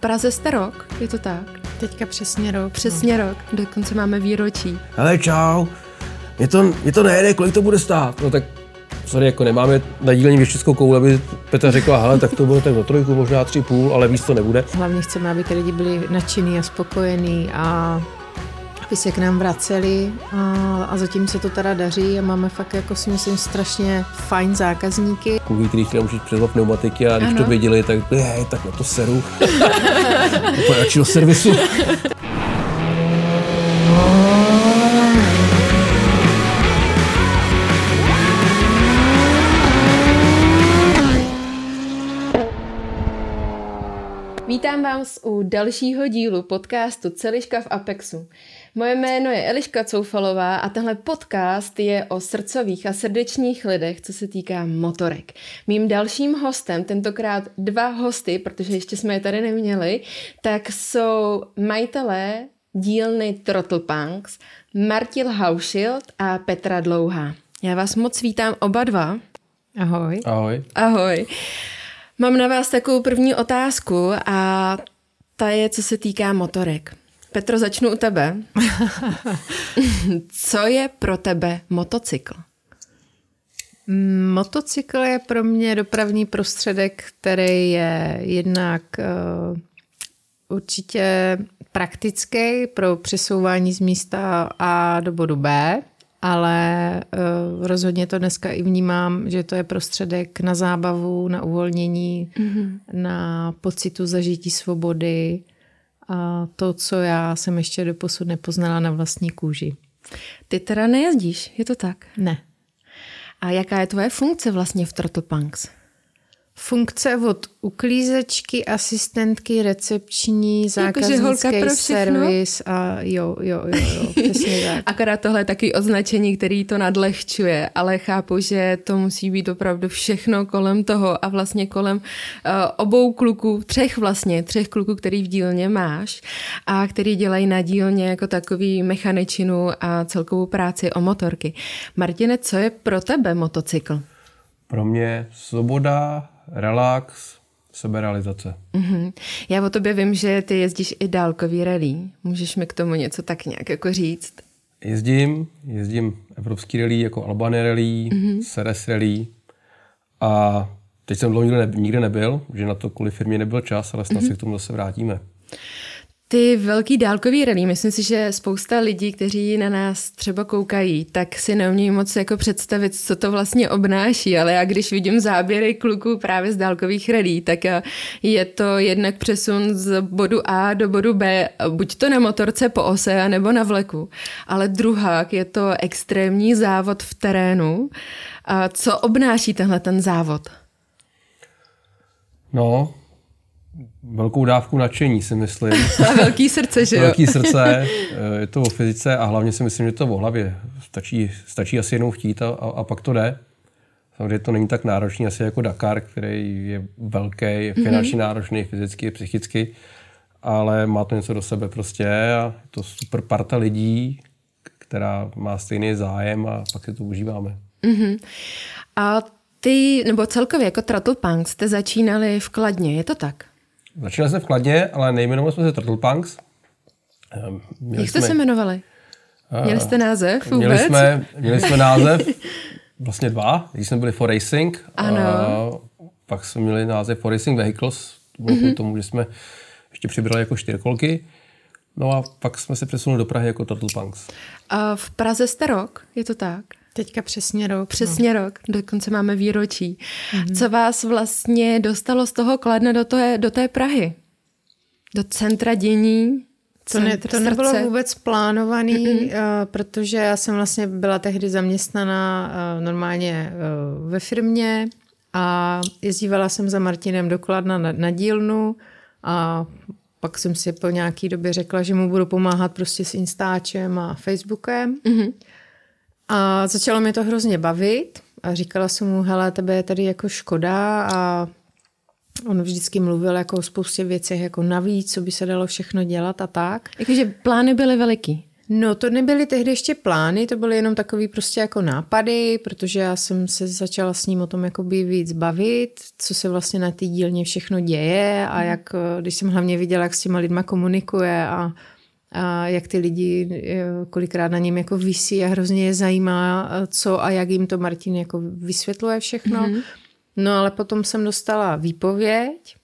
Praze jste rok, je to tak? Teďka přesně rok. Přesně rok, dokonce máme výročí. Hele, čau, je to nejde, kolik to bude stát? No tak, sorry, jako nemáme na dílení věštěckou kouli, aby Petra řekla, hele, tak to bude tak o 3, možná 3,5, ale víc to nebude. Hlavně chceme, aby ty lidi byli nadšený a spokojení a aby se k nám vraceli a zatím se to teda daří a máme fakt, jako si myslím, strašně fajn zákazníky. Kudy, který chtěl učit přezvat pneumatiky a když ano. To věděli, tak hej, tak na to seru. Pojačí do servisu. Vítám vás u dalšího dílu podcastu Celiska #vApexu. Moje jméno je Eliška Coufalová a tenhle podcast je o srdcových a srdečních lidech, co se týká motorek. Mým dalším hostem, tentokrát dva hosty, protože ještě jsme je tady neměli, tak jsou majitelé dílny Throttle Punks, Martin Haušild a Petra Dlouhá. Já vás moc vítám oba dva. Ahoj. Ahoj. Ahoj. Mám na vás takovou první otázku a ta je, co se týká motorek. Petro, začnu u tebe. Co je pro tebe motocykl? Motocykl je pro mě dopravní prostředek, který je jednak určitě praktický pro přesouvání z místa A do bodu B, ale rozhodně to dneska i vnímám, že to je prostředek na zábavu, na uvolnění, na pocitu zažití svobody a to, co já jsem ještě doposud nepoznala na vlastní kůži. Ty teda nejezdíš, je to tak? Ne. A jaká je tvoje funkce vlastně v Throttle Punks? Funkce od uklízečky, asistentky, recepční, zákaznický servis a jo, přesně tak. Akorát tohle je takový označení, který to nadlehčuje, ale chápu, že to musí být opravdu všechno kolem toho a vlastně kolem obou kluků, třech kluků, který v dílně máš a který dělají na dílně jako takový mechaničinu a celkovou práci o motorky. Martine, co je pro tebe motocykl? Pro mě svoboda, relax, seberealizace. Mm-hmm. Já o tobě vím, že ty jezdíš i dálkový rally. Můžeš mi k tomu něco tak nějak jako říct? Jezdím evropský rally, jako Albánie rally, Seres rally. A teď jsem dlouho nikde nebyl, že na to kvůli firmě nebyl čas, ale snad se k tomu zase vrátíme. Ty velký dálkový rally, myslím si, že spousta lidí, kteří na nás třeba koukají, tak si neumějí moc jako představit, co to vlastně obnáší, ale já když vidím záběry kluků právě z dálkových rally, tak je to jednak přesun z bodu A do bodu B, buď to na motorce po ose, nebo na vleku, ale druhák je to extrémní závod v terénu. A co obnáší tenhle ten závod? No, velkou dávku nadšení, si myslím. A velký srdce, že jo? Velký srdce, je to o fyzice a hlavně si myslím, že to o hlavě. Stačí asi jednou chtít a pak to jde. Samozřejmě to není tak náročný asi jako Dakar, který je velký, je finančně náročný, fyzicky, psychicky, ale má to něco do sebe prostě a je to super parta lidí, která má stejný zájem a pak si to užíváme. A ty, nebo celkově jako Throttle Punks, jste začínali v Kladně, je to tak? Začínali jsme v Kladně, ale nejmenovali jsme se Throttle Punks. Jak jste se jmenovali? Měli jste název vůbec? Měli jsme název, vlastně dva. Když jsme byli For Racing, pak jsme měli název For Racing Vehicles, to bylo kvůli tomu, že jsme ještě přibrali jako 4kolky. No a pak jsme se přesunuli do Prahy jako Throttle Punks. A v Praze jste rok, je to tak? Teďka přesně rok. Přesně rok, dokonce máme výročí. Co vás vlastně dostalo z toho Kladna do té Prahy? Do centra dění? To nebylo vůbec plánované, protože já jsem vlastně byla tehdy zaměstnaná normálně ve firmě a jezdívala jsem za Martinem do Kladna na dílnu a pak jsem si po nějaký době řekla, že mu budu pomáhat prostě s Instačem a Facebookem. A začalo mě to hrozně bavit a říkala jsem mu, hele, tebe je tady jako škoda a on vždycky mluvil jako o spoustě věcech jako navíc, co by se dalo všechno dělat a tak. Jakože plány byly veliký. No, to nebyly tehdy ještě plány, to byly jenom takový prostě jako nápady, protože já jsem se začala s ním o tom jakoby víc bavit, co se vlastně na té dílně všechno děje a jak, když jsem hlavně viděla, jak s těma lidma komunikuje a jak ty lidi kolikrát na něm jako visí a hrozně je zajímá, co a jak jim to Martin jako vysvětluje všechno. Mm-hmm. No, ale potom jsem dostala výpověď.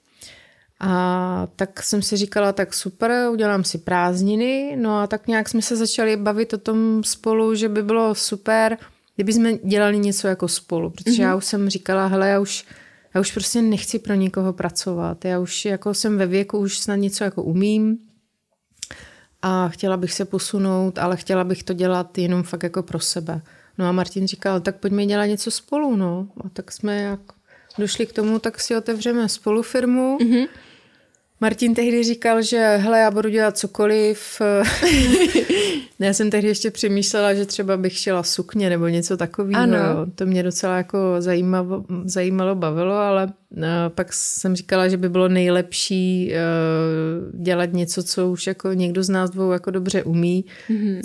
A tak jsem si říkala, tak super, udělám si prázdniny, no a tak nějak jsme se začali bavit o tom spolu, že by bylo super, kdyby jsme dělali něco jako spolu, protože já už jsem říkala, hele, já už prostě nechci pro nikoho pracovat, já už jako jsem ve věku, už snad něco jako umím a chtěla bych se posunout, ale chtěla bych to dělat jenom fakt jako pro sebe. No a Martin říkal, tak pojďme dělat něco spolu, no a tak jsme jako došli k tomu, tak si otevřeme spolu firmu. Mm-hmm. Martin tehdy říkal, že hele, já budu dělat cokoliv. Já jsem tehdy ještě přemýšlela, že třeba bych šila sukně nebo něco takového. To mě docela jako zajímalo, bavilo, ale pak jsem říkala, že by bylo nejlepší dělat něco, co už jako někdo z nás dvou jako dobře umí,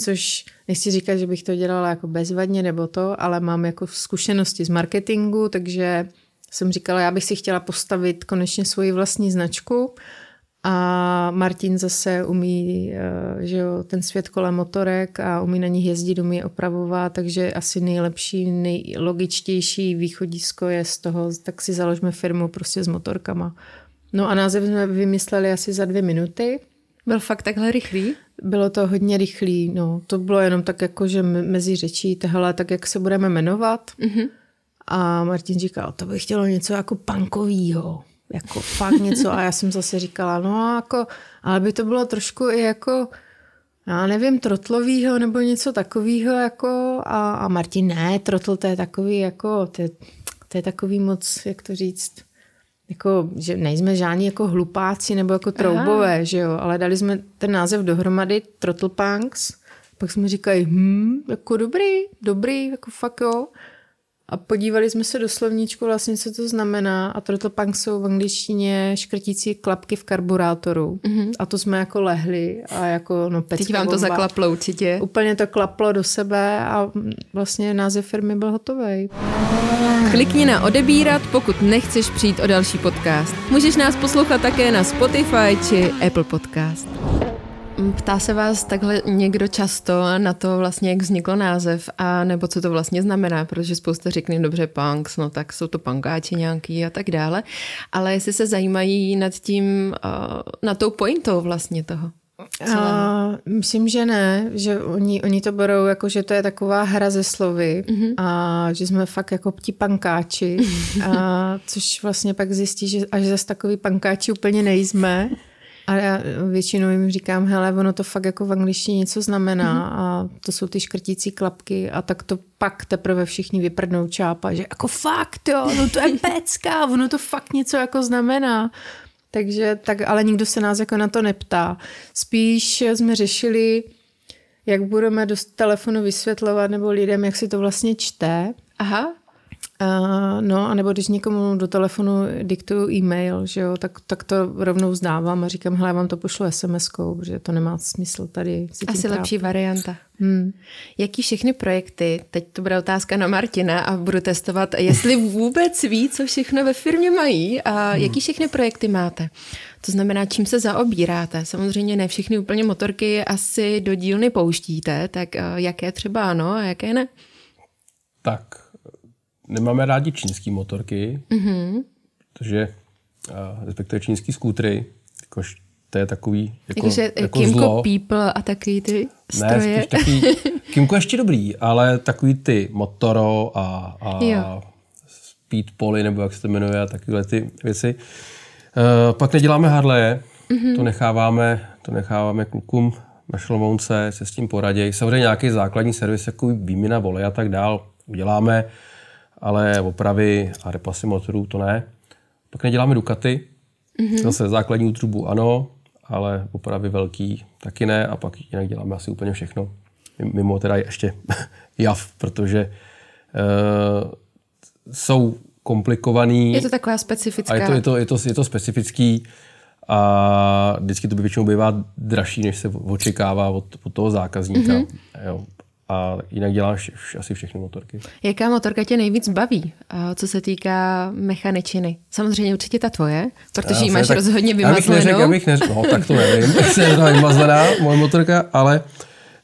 což nechci říkat, že bych to dělala jako bezvadně nebo to, ale mám jako zkušenosti z marketingu, takže jsem říkala, já bych si chtěla postavit konečně svoji vlastní značku a Martin zase umí, že jo, ten svět kolem motorek a umí na nich jezdit, umí je opravovat, takže asi nejlepší, nejlogičtější východisko je z toho, tak si založme firmu prostě s motorkama. No a název jsme vymysleli asi za 2 minuty. Byl fakt takhle rychlý? Bylo to hodně rychlý, no. To bylo jenom tak jako, že mezi řečí, tohle, tak jak se budeme jmenovat. Mhm. A Martin říkal, to bych chtělo něco jako punkovýho, jako fakt něco. A já jsem zase říkala, no jako, ale by to bylo trošku i jako, já nevím, trotlovýho nebo něco takového jako. A Martin, ne, trotl to je takový jako, to je takový moc, jak to říct, jako, že nejsme žádní jako hlupáci nebo jako troubové, že jo. Ale dali jsme ten název dohromady, Throttle Punks. Pak jsme říkali, jako dobrý, jako fakt jo. A podívali jsme se do slovníčku, vlastně co to znamená. A Throttle Punks jsou v angličtině škrtící klapky v karburátoru. Mm-hmm. A to jsme jako lehli a jako no pecka bomba. Teď vám to zaklaplo určitě. Úplně to klaplo do sebe a vlastně název firmy byl hotovej. Klikni na odebírat, pokud nechceš přijít o další podcast. Můžeš nás poslouchat také na Spotify či Apple Podcast. Ptá se vás takhle někdo často na to vlastně, jak vznikl název a nebo co to vlastně znamená, protože spousta řekne dobře punks, no tak jsou to punkáči nějaký a tak dále, ale jestli se zajímají nad tím, nad tou pointou vlastně toho. Myslím, že ne, že oni to berou jako, že to je taková hra ze slovy a že jsme fakt jako ti punkáči, což vlastně pak zjistí, že až zase takový punkáči úplně nejsme. A já většinou jim říkám, hele, ono to fakt jako v angličtině něco znamená a to jsou ty škrtící klapky a tak to pak teprve všichni vyprdnou čápa, že jako fakt jo, no to je pecka, ono to fakt něco jako znamená. Takže tak, ale nikdo se nás jako na to neptá. Spíš jsme řešili, jak budeme do telefonu vysvětlovat nebo lidem, jak si to vlastně čte. Aha. No, anebo když někomu do telefonu diktuju e-mail, že jo, tak to rovnou vzdávám a říkám, hele, já vám to pošlu SMS-kou, protože to nemá smysl tady. Asi lepší varianta. Jaký všechny projekty, teď to bude otázka na Martina a budu testovat, jestli vůbec ví, co všechno ve firmě mají a jaký všechny projekty máte. To znamená, čím se zaobíráte. Samozřejmě ne všechny úplně motorky asi do dílny pouštíte, tak jaké třeba ano a jaké ne? Tak. Nemáme rádi čínský motorky, protože respektive čínský skútry, jakož to je takový jako Kymco zlo. People a takový ty stroje. Ne, taky, Kymco ještě dobrý, ale takový ty Motoro a Speed Poly, nebo jak se to jmenuje, a takovéhle ty věci. Pak neděláme Harleje, to necháváme klukům na šlomounce, se s tím poraděj. Samozřejmě nějaký základní servis, jako výměna voleje a tak dál, uděláme. Ale opravy a repasy motorů to ne. Pak neděláme Ducati. Zase základní útrubu ano, ale opravy velký taky ne. A pak jinak děláme asi úplně všechno. Mimo teda ještě JAV, protože jsou komplikovaný. Je to taková specifická. A je to specifický. a vždycky to většinou bývá dražší, než se očekává od toho zákazníka. Mm-hmm. Jo. A jinak děláš asi všechny motorky. Jaká motorka tě nejvíc baví, co se týká mechaničiny? Samozřejmě určitě ta tvoje, protože ji máš tak rozhodně vymazlenou. Já bych neřekl, no tak to nevím, jestli je to vymazlená moje motorka, ale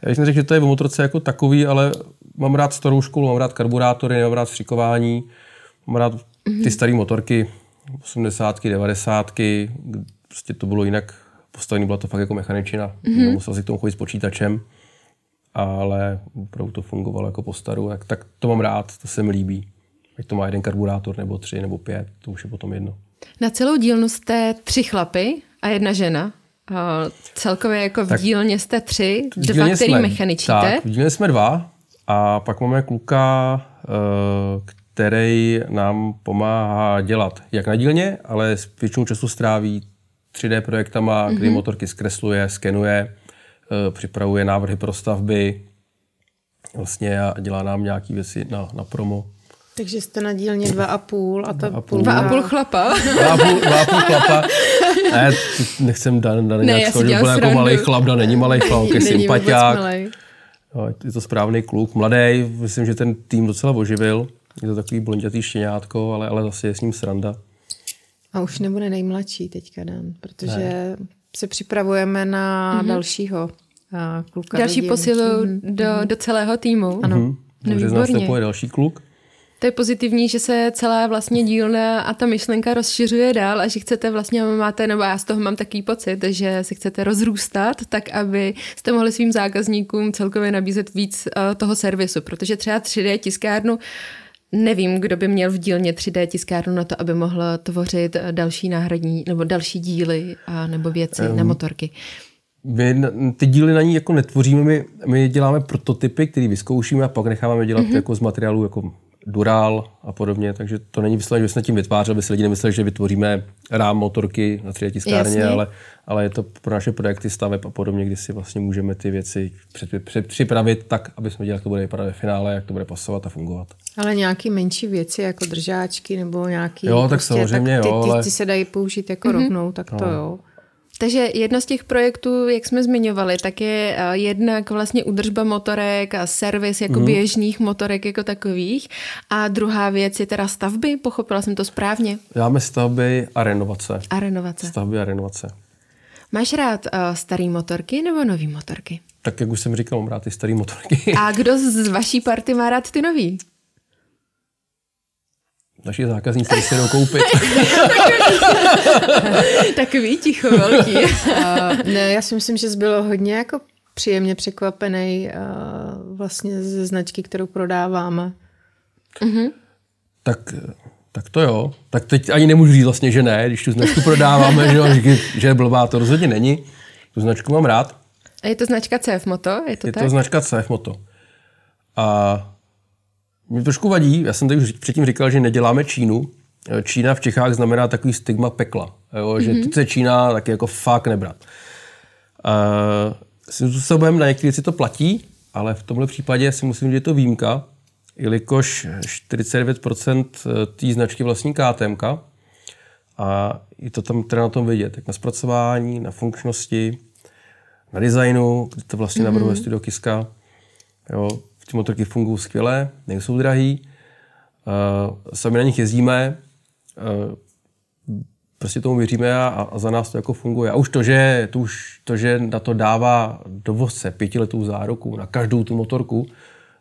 já bych neřekl, že to je v motorce jako takový, ale mám rád starou školu, mám rád karburátory, mám rád vstřikování, mám rád ty staré motorky, 80-ky, 90-ky, prostě to bylo jinak postavený, byla to fakt jako mechaničina, musel si k tomu chodit s počítačem. Ale opravdu to fungovalo jako po staru, tak to mám rád, to se mi líbí. Ať to má jeden karburátor, nebo 3, nebo 5, to už je potom jedno. Na celou dílnu jste 3 chlapy a 1 žena. Celkově jako v dílně jste 3, 2, který mechaničíte. Tak, v dílně jsme 2 a pak máme kluka, který nám pomáhá dělat jak na dílně, ale většinou času stráví 3D projektama, kdy motorky zkresluje, skenuje, připravuje návrhy pro stavby vlastně a dělá nám nějaké věci na promo. Takže jste na dílně 2,5 a ta půl. 2,5 chlapa. 2,5 chlapa. Ne, nechcem Dan nějak shodit, byl jako malej chlap, Dan není malej chlap, on je sympatiák. No, je to správný kluk, mladý, myslím, že ten tým docela oživil. Je to takový blondětý štěňátko, ale zase je s ním sranda. A už nebude nejmladší teďka Dan, protože... Ne. Se připravujeme na dalšího kluka. Další posilu do celého týmu. Ano. Dobře, z nás tepuje další kluk. To je pozitivní, že se celá vlastně dílna a ta myšlenka rozšiřuje dál a že chcete vlastně, máte, nebo já z toho mám takový pocit, že se chcete rozrůstat, tak aby jste mohli svým zákazníkům celkově nabízet víc toho servisu, protože třeba 3D tiskárnu, nevím, kdo by měl v dílně 3D tiskárnu na to, aby mohl tvořit další náhradní nebo další díly a, nebo věci na motorky. My ty díly na ní jako netvoříme, my děláme prototypy, které vyzkoušíme a pak necháváme dělat jako z materiálu jako dural a podobně, takže to není vyslovené, že jsme tím vytvářeli, aby si lidi nemysleli, že vytvoříme rám motorky na 3D tiskárně, ale je to pro naše projekty staveb a podobně, kdy si vlastně můžeme ty věci připravit tak, aby jsme dělali, jak to bude vypadat ve finále, jak to bude pasovat a fungovat. Ale nějaké menší věci, jako držáčky nebo nějaké... Jo, tak prostě, samozřejmě, tak ty se dají použít jako rovnou, tak to jo. Takže jedno z těch projektů, jak jsme zmiňovali, tak je jednak vlastně údržba motorek a servis jako běžných motorek jako takových. A druhá věc je teda stavby, pochopila jsem to správně. Děláme stavby a renovace. Stavby a renovace. Máš rád starý motorky nebo nový motorky? Tak jak už jsem říkal, mám rád ty starý motorky. A kdo z vaší party má rád ty nový? Naši zákazníci si jdou koupit. Takový ticho velký. Ne, já si myslím, že zbylo hodně jako příjemně překvapený vlastně ze značky, kterou prodáváme. Tak to jo. Tak teď ani nemůžu říct vlastně, že ne, když tu značku prodáváme, že blbá, to rozhodně není. Tu značku mám rád. A je to značka CF Moto? Je to značka CF Moto. A mě trošku vadí, já jsem tady už předtím říkal, že neděláme Čínu. Čína v Čechách znamená takový stigma pekla. Jo? Že ty se Čína taky jako fakt nebrat. Svým způsobem na některé věci to platí, ale v tomhle případě si musím říct, že je to výjimka, jelikož 49% té značky vlastní KTM a je to tam teda na tom vidět, tak na zpracování, na funkčnosti, na designu, kde to vlastně navrhuje Studio Kiska. Jo? Ty motorky fungují skvěle, nejsou drahý, sami na nich jezdíme, prostě tomu věříme a za nás to jako funguje. A už to, že na to dává dovozce 5letou záruku na každou tu motorku,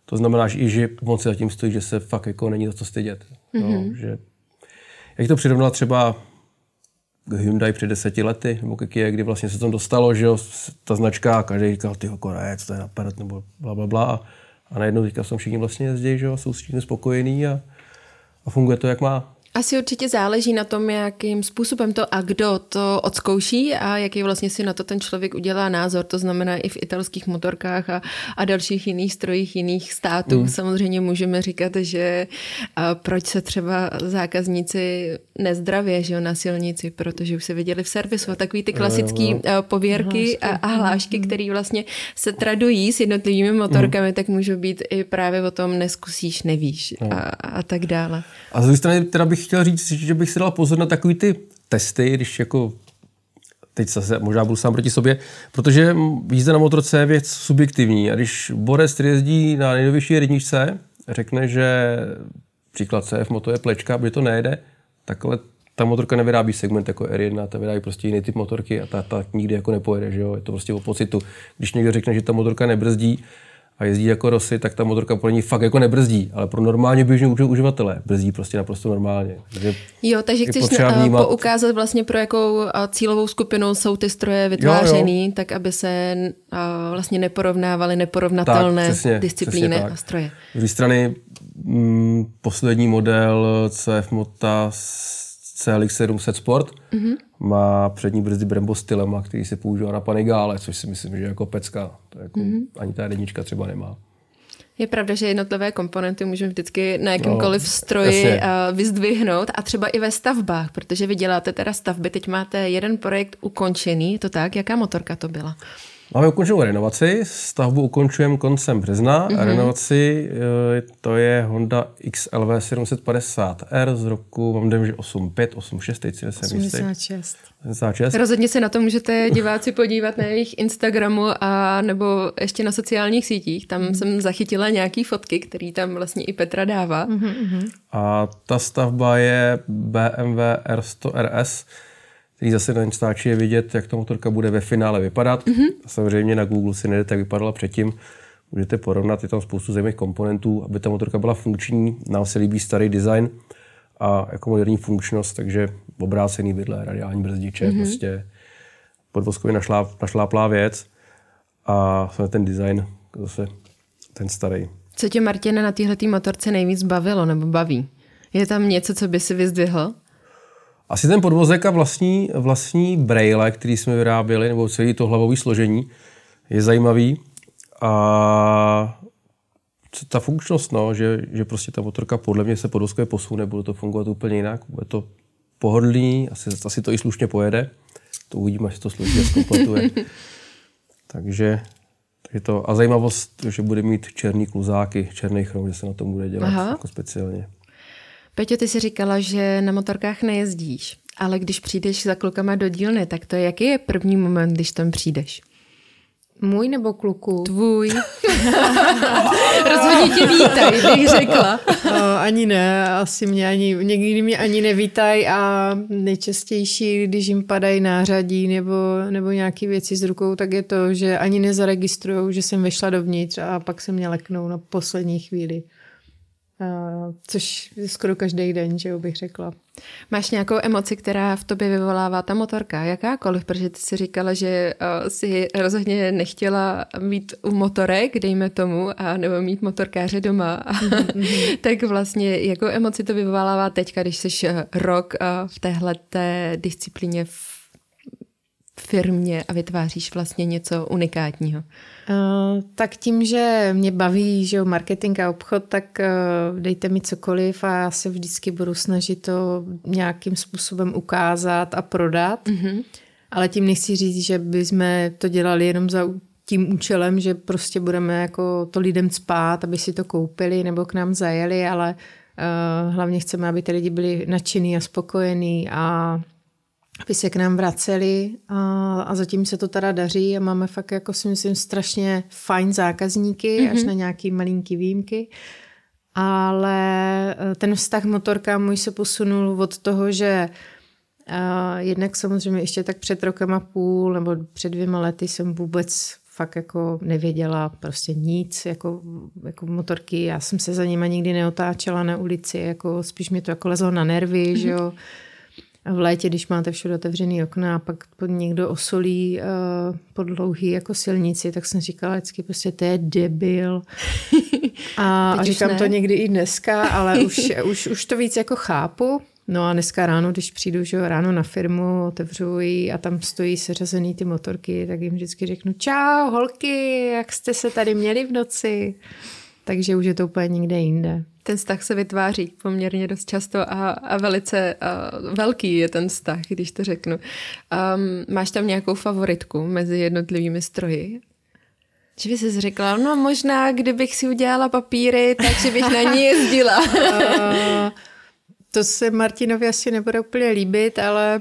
to znamená, že on si zatím stojí, že se fakt jako není za co stydět. Mm-hmm. No, že, jak to přirovnal třeba Hyundai před 10 lety, nebo Kia, kdy vlastně se tam dostalo, že ta značka, každý říkal, tyho konec, co to je na perot, nebo blablabla. A najednou teďka jsou všichni vlastně jezdí, že jsou všichni spokojení a funguje to, jak má. Asi určitě záleží na tom, jakým způsobem to a kdo to odzkouší a jaký vlastně si na to ten člověk udělá názor. To znamená i v italských motorkách a dalších jiných strojích jiných států. Samozřejmě můžeme říkat, že proč se třeba zákazníci nezdravě, že jo, na silnici, protože už se viděli v servisu. A takový ty klasický pověrky a hlášky, které vlastně se tradují s jednotlivými motorkami, tak můžou být i právě o tom neskusíš, nevíš a tak dále. A z druhé strany teda bych chtěl říct, že bych si dal pozor na takový ty testy, když jako teď zase možná budu sám proti sobě, protože jízda na motorce je věc subjektivní. A když borec, který jezdí na nejnovější jedničce, řekne, že příklad CF Moto je plečka, že to nejde, takhle ta motorka nevyrábí segment jako R1, ta vyrábí prostě jiný typ motorky a ta nikdy jako nepojede, že jo? Je to prostě o pocitu. Když někdo řekne, že ta motorka nebrzdí a jezdí jako rosy, tak ta motorka pro ní fakt jako nebrzdí, ale pro normálně běžné uživatele brzdí prostě naprosto normálně. Takže jo, takže chceš poukázat vlastně, pro jakou cílovou skupinu jsou ty stroje vytvářený, tak aby se vlastně neporovnávaly neporovnatelné disciplíny a stroje. Z druhé strany poslední model CF Moto Celiska #vApexu Sport má přední brzdy Brembo stylema, který se používá na Panigále, což si myslím, že je jako pecka. To je jako ani ta jednička třeba nemá. Je pravda, že jednotlivé komponenty můžeme vždycky na jakýmkoliv stroji vyzdvihnout a třeba i ve stavbách, protože vy děláte teda stavby, teď máte jeden projekt ukončený, to tak, jaká motorka to byla? Máme ukončenou renovaci, stavbu ukončujeme koncem března, renovaci to je Honda XLV 750R z roku, vám dám, že 85, 86, teď si nesem jistý. 86. Rozhodně se na to můžete diváci podívat na jejich Instagramu a nebo ještě na sociálních sítích, tam jsem zachytila nějaký fotky, které tam vlastně i Petra dává. A ta stavba je BMW R100 RS, který zase na Instači je vidět, jak ta motorka bude ve finále vypadat. A samozřejmě na Google si najdete, jak vypadala předtím. Můžete porovnat, je tam spoustu zajímavých komponentů, aby ta motorka byla funkční. Nám se líbí starý design a jako moderní funkčnost, takže obrácený vidle, radiální brzdiče, prostě podvozkově našláplá věc. A ten design, zase ten starý. Co tě, Martine, na téhletý motorce nejvíc bavilo nebo baví? Je tam něco, co by si vyzdvihl? Asi ten podvozek a vlastní braille, který jsme vyráběli, nebo celý to hlavové složení, je zajímavý. A ta funkčnost, že prostě ta motorka podle mě se podvozkově posune, bude to fungovat úplně jinak, bude to pohodlný, asi to i slušně pojede. To uvidíme, až to slušně zkompletuje. Takže to, a zajímavost, že bude mít černý kluzáky, černý chrom, že se na tom bude dělat jako speciálně. Peťo, ty jsi říkala, že na motorkách nejezdíš, ale když přijdeš za klukama do dílny, tak to je, jaký je první moment, když tam přijdeš? Můj nebo kluku? Tvůj. Rozhodně tě vítají, bych řekla. Ani ne, asi mě ani, někdy mě ani nevítají a nejčastější, když jim padají nářadí nebo nějaké věci s rukou, tak je to, že ani nezaregistrujou, že jsem vešla dovnitř a pak se mě leknou na poslední chvíli. Což je skoro každý den, že jo, bych řekla. Máš nějakou emoci, která v tobě vyvolává ta motorka, jakákoliv, protože ty jsi říkala, že jsi rozhodně nechtěla mít u motorek, dejme tomu, a nebo mít motorkáře doma. Tak vlastně jakou emoci to vyvolává teďka, když jsi rok v téhleté disciplíně v firmě a vytváříš vlastně něco unikátního? Tak tím, že mě baví, že marketing a obchod, tak dejte mi cokoliv a já se vždycky budu snažit to nějakým způsobem ukázat a prodat. Ale tím nechci říct, že bychom to dělali jenom za tím účelem, že prostě budeme jako to lidem cpát, aby si to koupili nebo k nám zajeli, ale hlavně chceme, aby ty lidi byli nadšený a spokojení a aby se k nám vraceli a zatím se to teda daří a máme fakt, jako si myslím, strašně fajn zákazníky, až na nějaký malinký výjimky. Ale ten vztah motorka můj se posunul od toho, že jednak samozřejmě ještě tak před rokem a půl nebo před 2 lety jsem vůbec fakt jako nevěděla prostě nic jako motorky. Já jsem se za nima nikdy neotáčela na ulici, jako spíš mi to jako lezlo na nervy, že jo. A v létě, když máte všude otevřený okna a pak někdo osolí po dlouhý jako silnici, tak jsem říkala vždycky, prostě to je debil. A říkám to někdy i dneska, ale už to víc jako chápu. No a dneska ráno, když přijdu ráno na firmu, otevřu ji a tam stojí seřazený ty motorky, tak jim vždycky řeknu, čau holky, jak jste se tady měli v noci? Takže už je to úplně někde jinde. Ten vztah se vytváří poměrně dost často a velice velký je ten vztah, když to řeknu. Máš tam nějakou favoritku mezi jednotlivými stroji? Že by jsi řekla, no možná, kdybych si udělala papíry, takže bych na ní jezdila. To se Martinovi asi nebude úplně líbit, ale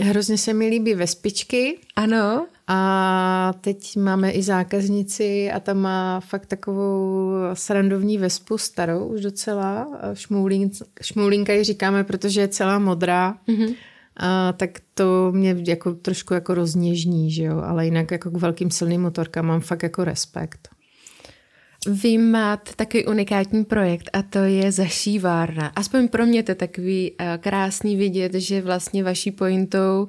Hrozně se mi líbí vespičky. Ano. A teď máme i zákaznici a ta má fakt takovou srandovní vespu starou už docela. Šmoulinka ji říkáme, protože je celá modrá. Mm-hmm. A tak to mě jako trošku jako rozněžní, že jo? Ale jinak jako k velkým silným motorkám mám fakt jako respekt. Vy máte takový unikátní projekt a to je zašívárna. Aspoň pro mě to je takový krásný vidět, že vlastně vaší pointou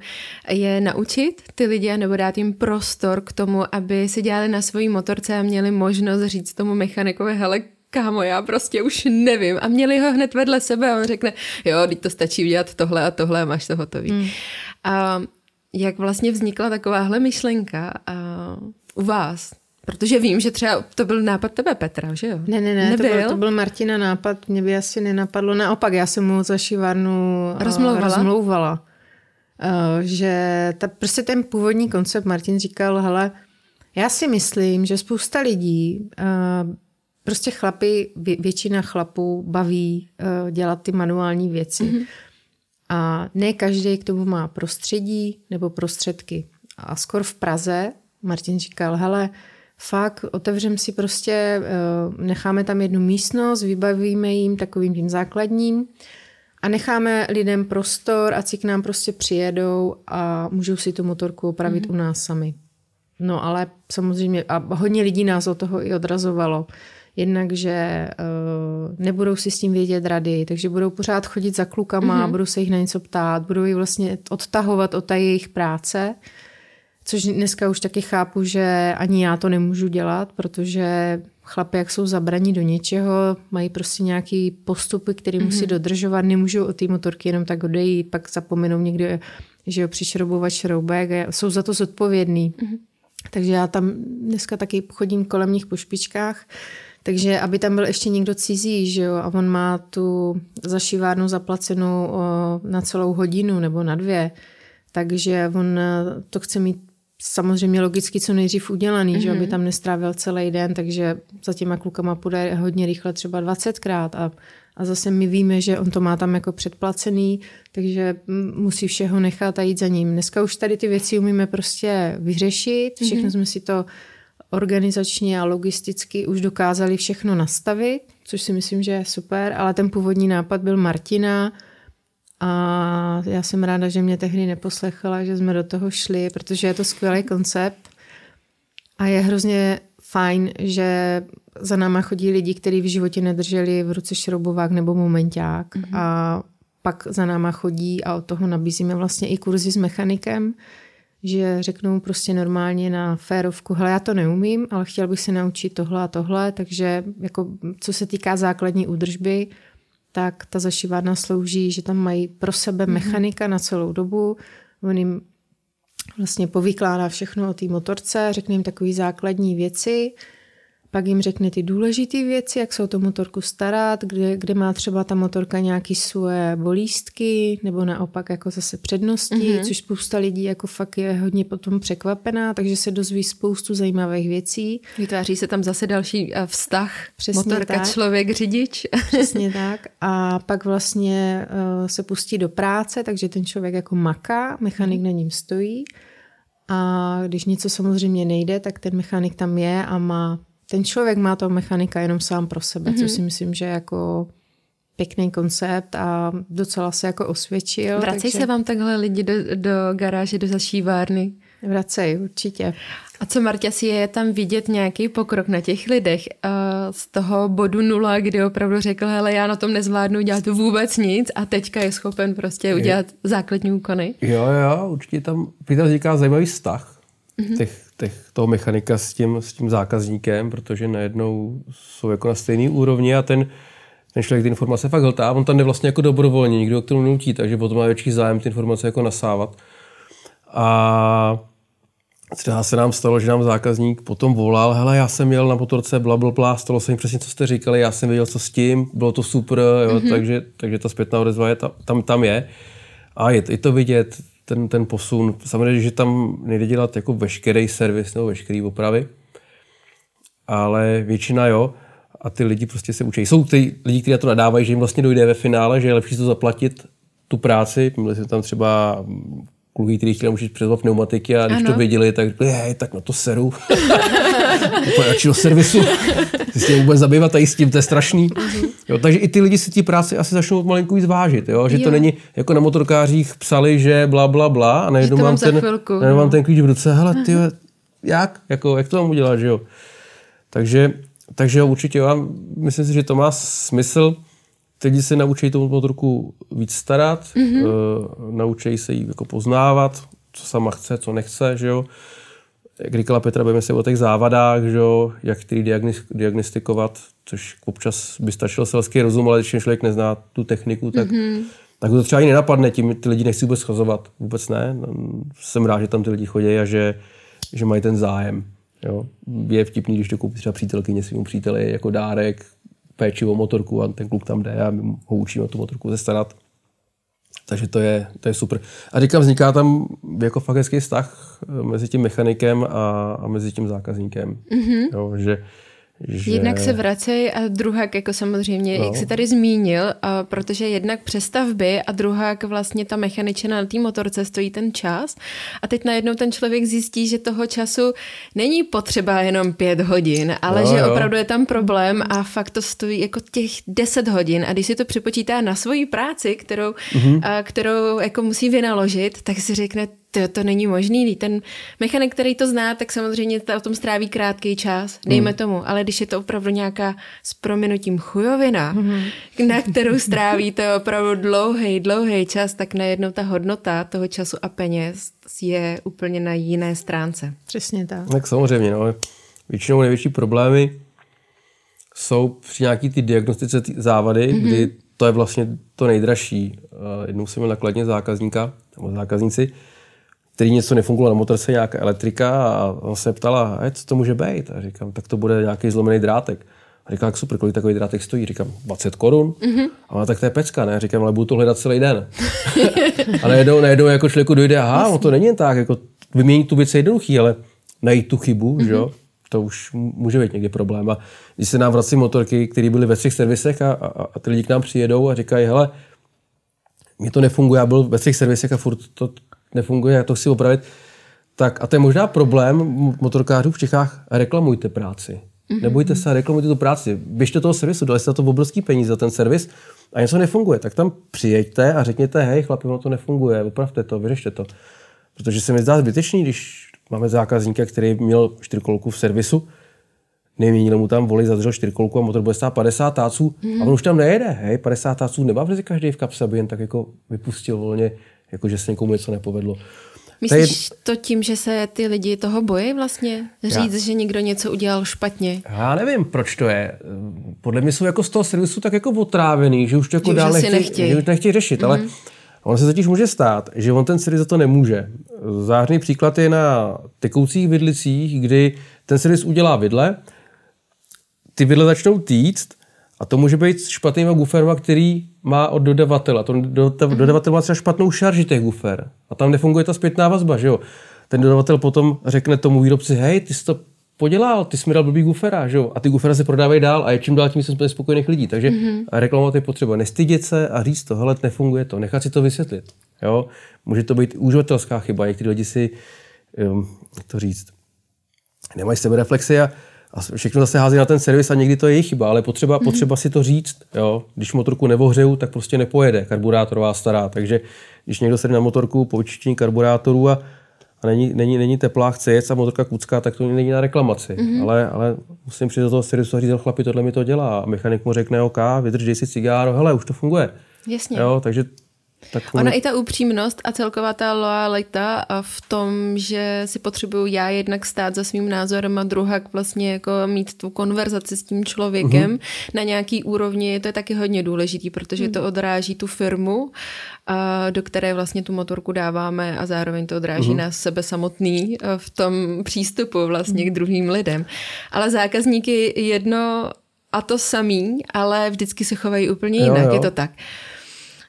je naučit ty lidi nebo dát jim prostor k tomu, aby si dělali na svojí motorce a měli možnost říct tomu mechanikovi, hele, kámo, já prostě už nevím. A měli ho hned vedle sebe a on řekne, jo, teď to stačí udělat tohle a tohle a máš to hotový. Hmm. A jak vlastně vznikla takováhle myšlenka u vás? Protože vím, že třeba to byl nápad tebe, Petra, že jo? Ne, to byl Martina nápad, mě by asi nenapadlo. Naopak, já jsem mu zašívárnu rozmlouvala. Že prostě ten původní koncept Martin říkal, hele, já si myslím, že spousta lidí, prostě chlapi, většina chlapů baví dělat ty manuální věci. Mm-hmm. A ne každý k tomu má prostředí nebo prostředky. A skoro v Praze Martin říkal, hele, fakt, otevřeme si prostě, necháme tam jednu místnost, vybavíme jim takovým tím základním a necháme lidem prostor, ať si k nám prostě přijedou a můžou si tu motorku opravit u nás sami. No ale samozřejmě, a hodně lidí nás od toho i odrazovalo, jednak, že nebudou si s tím vědět rady, takže budou pořád chodit za klukama, budou se jich na něco ptát, budou ji vlastně odtahovat od jejich práce. Což dneska už taky chápu, že ani já to nemůžu dělat, protože chlapi, jak jsou zabraní do něčeho, mají prostě nějaký postupy, které musí dodržovat, nemůžou od té motorky jenom tak odejít, pak zapomenou někde, že jo, přišroubovat šroubek, jsou za to zodpovědný. Takže já tam dneska taky chodím kolem nich po špičkách, takže aby tam byl ještě někdo cizí, že jo, a on má tu zašívárnu zaplacenou na celou hodinu nebo na 2, takže on to chce mít samozřejmě logicky co nejdřív udělaný, že aby tam nestrávil celý den, takže za těma klukama půjde hodně rychle třeba 20krát a zase my víme, že on to má tam jako předplacený, takže musí všeho nechat a jít za ním. Dneska už tady ty věci umíme prostě vyřešit, všechno jsme si to organizačně a logisticky už dokázali všechno nastavit, což si myslím, že je super, ale ten původní nápad byl Martina. A já jsem ráda, že mě tehdy neposlechla, že jsme do toho šli, protože je to skvělý koncept a je hrozně fajn, že za náma chodí lidi, kteří v životě nedrželi v ruce šroubovák nebo momenták a pak za náma chodí a od toho nabízíme vlastně i kurzy s mechanikem, že řeknou prostě normálně na férovku, hele, já to neumím, ale chtěl bych se naučit tohle a tohle, takže jako co se týká základní údržby, tak ta zašívárna slouží, že tam mají pro sebe mechanika na celou dobu. On jim vlastně povykládá všechno o té motorce, řekne jim takové základní věci, pak jim řekne ty důležité věci, jak se o tu motorku starat, kde má třeba ta motorka nějaké svoje bolístky, nebo naopak jako zase přednosti, což spousta lidí jako fakt je hodně potom překvapená, takže se dozví spoustu zajímavých věcí. Vytváří se tam zase další vztah, přesně motorka, tak. Člověk, řidič. Přesně tak. A pak vlastně se pustí do práce, takže ten člověk jako maká, mechanik na ním stojí a když něco samozřejmě nejde, tak ten mechanik tam je a ten člověk má toho mechanika jenom sám pro sebe, což si myslím, že je jako pěkný koncept a docela se jako osvědčil. Vracejí se vám takhle lidi do garáže, do zašívárny? Vracejí, určitě. A co, Marťasi, je tam vidět nějaký pokrok na těch lidech z toho bodu 0, kdy opravdu řekl, hele, já na tom nezvládnu dělat vůbec nic a teďka je schopen prostě udělat základní úkony? Jo, určitě tam, říká, zajímavý vztah toho mechanika s tím zákazníkem, protože najednou jsou jako na stejné úrovni a ten člověk ty informace fakt hltá. On tam jde vlastně jako dobrovolně, nikdo k tomu nutí, takže potom má větší zájem ty informace jako nasávat. A třeba se nám stalo, že nám zákazník potom volal, hele, já jsem jel na motorce blablblá, stalo se jim přesně, co jste říkali, já jsem věděl, co s tím, bylo to super, jo, takže ta zpětná odezva je tam je. A je to vidět, ten posun. Samozřejmě, že tam nejde dělat jako veškerý servis nebo veškerý opravy, ale většina jo a ty lidi prostě se učí. Jsou ty lidi, kteří na to nadávají, že jim vlastně dojde ve finále, že je lepší to zaplatit, tu práci. Měli jsme tam třeba kluky, který chtěli naučit přezvat pneumatiky a když to věděli, tak řekli, hej, tak na to seru. Do servisu. Ty se vůbec zabývat tady s tím, to je strašný. Jo, takže i ty lidi si ty práci asi začnou malinko víc vážit, jo? Že to není jako na motorkářích psali, že bla, bla, bla a najednou mám ten klíč v ruce. Hele, ty, jak? Jako, jak to mám udělat, že jo? Takže určitě, já myslím si, že to má smysl. Teď se naučí tomu motorku víc starat, naučí se jí jako poznávat, co sama chce, co nechce, že jo. Jak říkala Petra, bavíme se o těch závadách, že jo, jak který diagnostikovat, což občas by stačil selský rozum, ale když člověk nezná tu techniku, tak to třeba ani nenapadne, tím ty lidi nechci vůbec schazovat, vůbec ne. Jsem rád, že tam ty lidi chodí a že mají ten zájem. Jo. Je vtipný, když to koupí třeba přítelkyně svým příteli jako dárek, péči o motorku a ten kluk tam jde a my ho učíme tu motorku zestarat. Takže to je super. A říkám, vzniká tam jako fakt hezký vztah mezi tím mechanikem a mezi tím zákazníkem. Mm-hmm. Jo, že... Jednak se vracej a druhák jako samozřejmě, jak jsi tady zmínil, protože jednak přestavby a druhák vlastně ta mechaničina na té motorce stojí ten čas a teď najednou ten člověk zjistí, že toho času není potřeba jenom 5 hodin, ale že opravdu je tam problém a fakt to stojí jako těch 10 hodin a když si to připočítá na svoji práci, kterou jako musí vynaložit, tak si řekne, to není možný. Ten mechanik, který to zná, tak samozřejmě o tom stráví krátký čas, dejme tomu. Ale když je to opravdu nějaká s prominutím chujovina, na kterou stráví to opravdu dlouhý čas, tak najednou ta hodnota toho času a peněz je úplně na jiné stránce. Přesně tak. Tak samozřejmě. No. Většinou největší problémy jsou při nějaký ty diagnostice závady, kdy to je vlastně to nejdražší. Jednou jsem měl nakladně zákazníka, nebo zákazníci, který něco nefungovalo, na motorce nějaká elektrika a on se ptala, co to může být? A říkám, tak to bude nějaký zlomený drátek. A říkám, jak super, kolik takový drátek stojí? Říkám, 20 korun. A ona, tak to je pecka, ne? Říkám, ale budu to hledat celý den. A najednou jako člověku dojde, aha, no to není tak, jako vyměnit tu věc je jednoduchý, ale najít tu chybu, že jo? To už může být někdy problém. A když se nám vrací motorky, které byly ve 3 servisech a ty lidi k nám přijedou a říkají, hele, mě to nefunguje, já byl ve 3 servisech a furt to nefunguje, já to chci opravit. Tak a to je možná problém motorkářů v Čechách, reklamujte práci. Nebojte se, reklamujte tu práci. Běžte toho servisu, dali jste na to obrovský peníze za ten servis a něco nefunguje. Tak tam přijeďte a řekněte, hej chlapi, ono to nefunguje, opravte to, vyřešte to. Protože se mi zdá zbytečný, když máme zákazníka, který měl 4kolku v servisu, neměnil mu tam volej, zadřel 4kolku a motor bude stát 50 táců a on už tam nejede, hej, 50 táců nebavře si každý v kapse, aby jen tak jako vypustil volně. Jakože se někomu něco nepovedlo. Myslíš to tím, že se ty lidi toho bojí vlastně? Říct, že někdo něco udělal špatně? Já nevím, proč to je. Podle mě jsou jako z toho servisu tak jako otrávený, že už to jako dál nechtějí řešit. Ale on se totiž může stát, že on ten servis za to nemůže. Zářný příklad je na tekoucích vidlicích, kdy ten servis udělá vidle, ty vidle začnou týct a to může být špatnýma guferma, který má od dodavatele. Dodavatel má třeba špatnou šarži těch gufer. A tam nefunguje ta zpětná vazba, že jo? Ten dodavatel potom řekne tomu výrobci, hej, ty jsi to podělal, ty jsi mi dal blbý gufera, že jo? A ty gufera se prodávají dál a je čím dál tím jsem plně spokojených lidí. Takže reklamovat je potřeba nestydět se a říct to, hele, nefunguje to, nechat si to vysvětlit, jo? Může to být uživatelská chyba, některý lidi si, jak to říct, nemají sebereflexi a všechno zase hází na ten servis a někdy to je jejich chyba, ale potřeba si to říct. Jo? Když motorku nevohřeju, tak prostě nepojede, karburátorová stará. Takže když někdo sedí na motorku po vyčištění karburátorů a není teplá, chce jet a motorka kucká, tak to není na reklamaci. Ale musím přijít do toho servisu a říct, chlapi, tohle mi to dělá. A mechanik mu řekne, OK, vydrždej si cigáro, hele, už to funguje. Jasně. Jo, takže ona i ta upřímnost a celková ta loajalita v tom, že si potřebuju já jednak stát za svým názorem a druhak vlastně jako mít tu konverzaci s tím člověkem na nějaký úrovni, to je taky hodně důležitý, protože to odráží tu firmu, do které vlastně tu motorku dáváme a zároveň to odráží nás sebe samotný v tom přístupu vlastně k druhým lidem. Ale zákazníky jedno a to samý, ale vždycky se chovají úplně jinak, je to tak.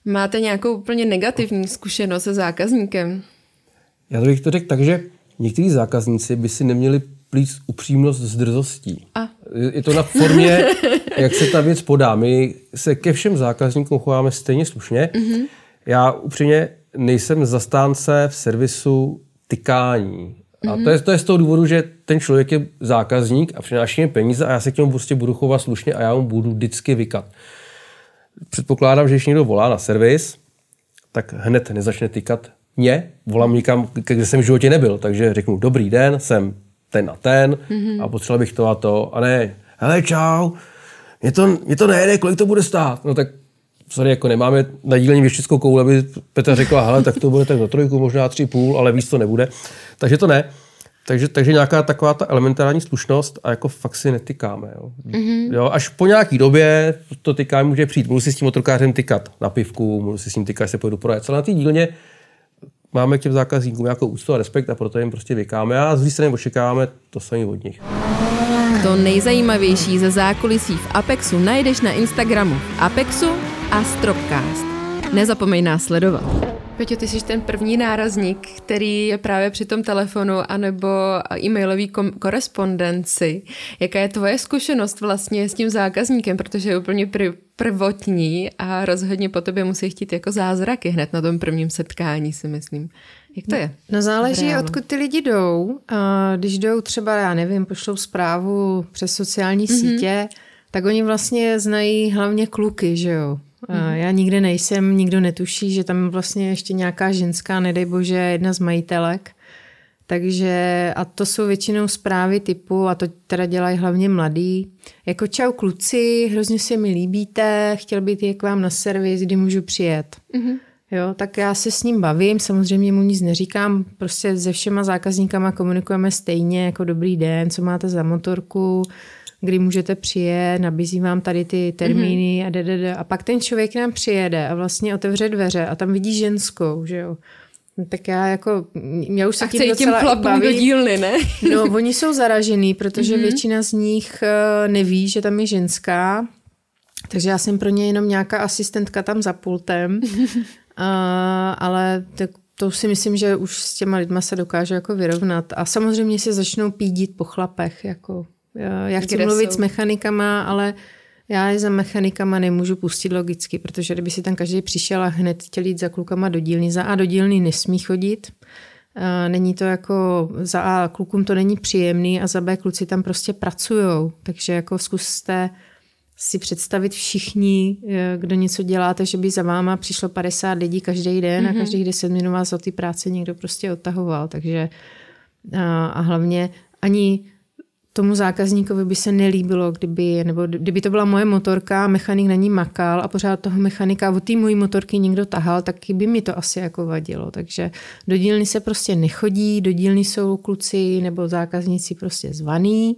Máte nějakou úplně negativní zkušenost se zákazníkem? Já to bych to řekl tak, že někteří zákazníci by si neměli plíst upřímnost s drzostí. Je to na formě, jak se ta věc podá. My se ke všem zákazníkům chováme stejně slušně. Já upřímně nejsem zastánce v servisu tykání. A to je z toho důvodu, že ten člověk je zákazník a přináší mi peníze a já se k němu prostě budu chovat slušně a já mu budu vždycky vykat. Předpokládám, že když někdo volá na servis, tak hned nezačne tykat mě. Volám někam, kde jsem v životě nebyl, takže řeknu dobrý den, jsem ten a ten a potřeboval bych to a to. A ne, hele čau, mě to nejede, kolik to bude stát? No tak sorry, jako nemáme na dílení věštickou kouli, aby Petra řekla, hele, tak to bude tak na 3, možná 3,5, ale víc to nebude. Takže to ne. Takže nějaká taková ta elementární slušnost a jako fakt si netykáme. Jo. Jo, až po nějaký době to tykání může přijít. Můžu si s tím motorkářem tykat na pivku, můžu si s ním tykat, až se pojedu projet. Ale na té dílně máme k těm zákazníkům nějakou úctu a respekt a proto jim prostě vykáme a z druhé strany očekáváme to samé od nich. To nejzajímavější ze zákulisí v Apexu najdeš na Instagramu Apexu a Stropcast. Nezapomeň nás sledovat. Peťo, ty jsi ten první nárazník, který je právě při tom telefonu anebo e-mailové korespondenci. Jaká je tvoje zkušenost vlastně s tím zákazníkem, protože je úplně prvotní a rozhodně po tobě musí chtít jako zázraky hned na tom prvním setkání, si myslím. Jak to je? No záleží, odkud ty lidi jdou. Když jdou třeba, já nevím, pošlou zprávu přes sociální sítě, tak oni vlastně znají hlavně kluky, že jo? Já nikde nejsem, nikdo netuší, že tam vlastně ještě nějaká ženská, nedej bože, jedna z majitelek. Takže a to jsou většinou zprávy typu, a to teda dělají hlavně mladí, jako čau kluci, hrozně se mi líbíte, chtěl bych jít k vám na servis, kdy můžu přijet. Jo, tak já se s ním bavím, samozřejmě mu nic neříkám, prostě se všema zákazníkama komunikujeme stejně, jako dobrý den, co máte za motorku, kdy můžete přijet, nabízím vám tady ty termíny a pak ten člověk nám přijede a vlastně otevře dveře a tam vidí ženskou, že jo. Tak já jako, já už se tím docela baví. Do dílny, ne? No, oni jsou zaražený, protože většina z nich neví, že tam je ženská, takže já jsem pro ně jenom nějaká asistentka tam za pultem, ale tak to si myslím, že už s těma lidma se dokáže jako vyrovnat a samozřejmě se začnou pídit po chlapech, jako já chci mluvit s mechanikama, ale já je za mechanikama nemůžu pustit logicky, protože kdyby si tam každý přišel a hned chtěl jít za klukama do dílny, za A do dílny nesmí chodit, není to jako, za A klukům to není příjemný a za B kluci tam prostě pracujou, takže jako zkuste si představit všichni, kdo něco děláte, že by za váma přišlo 50 lidí každý den a každých 10 minut vás od té práce někdo prostě odtahoval, takže a hlavně ani tomu zákazníkovi by se nelíbilo, kdyby to byla moje motorka, mechanik na ní makal a pořád toho mechanika od té mojí motorky někdo tahal, tak by mi to asi jako vadilo. Takže do dílny se prostě nechodí, do dílny jsou kluci nebo zákazníci prostě zvaný.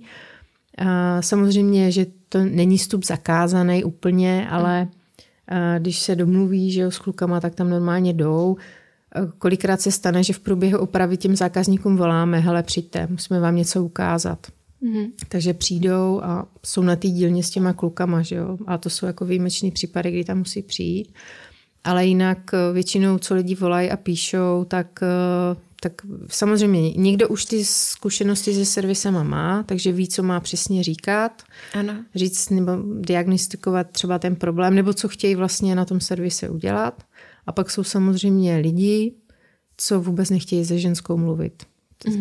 A samozřejmě, že to není vstup zakázaný úplně, ale když se domluví, že jo, s klukama, tak tam normálně jdou. Kolikrát se stane, že v průběhu opravy těm zákazníkům voláme, hele, přijďte, musíme vám něco ukázat. Takže přijdou a jsou na té dílně s těma klukama, že jo? A to jsou jako výjimečný případy, kdy tam musí přijít. Ale jinak většinou, co lidi volají a píšou, tak samozřejmě někdo už ty zkušenosti se servisama má, takže ví, co má přesně říkat. Ano. Říct nebo diagnostikovat třeba ten problém, nebo co chtějí vlastně na tom servise udělat. A pak jsou samozřejmě lidi, co vůbec nechtějí se ženskou mluvit.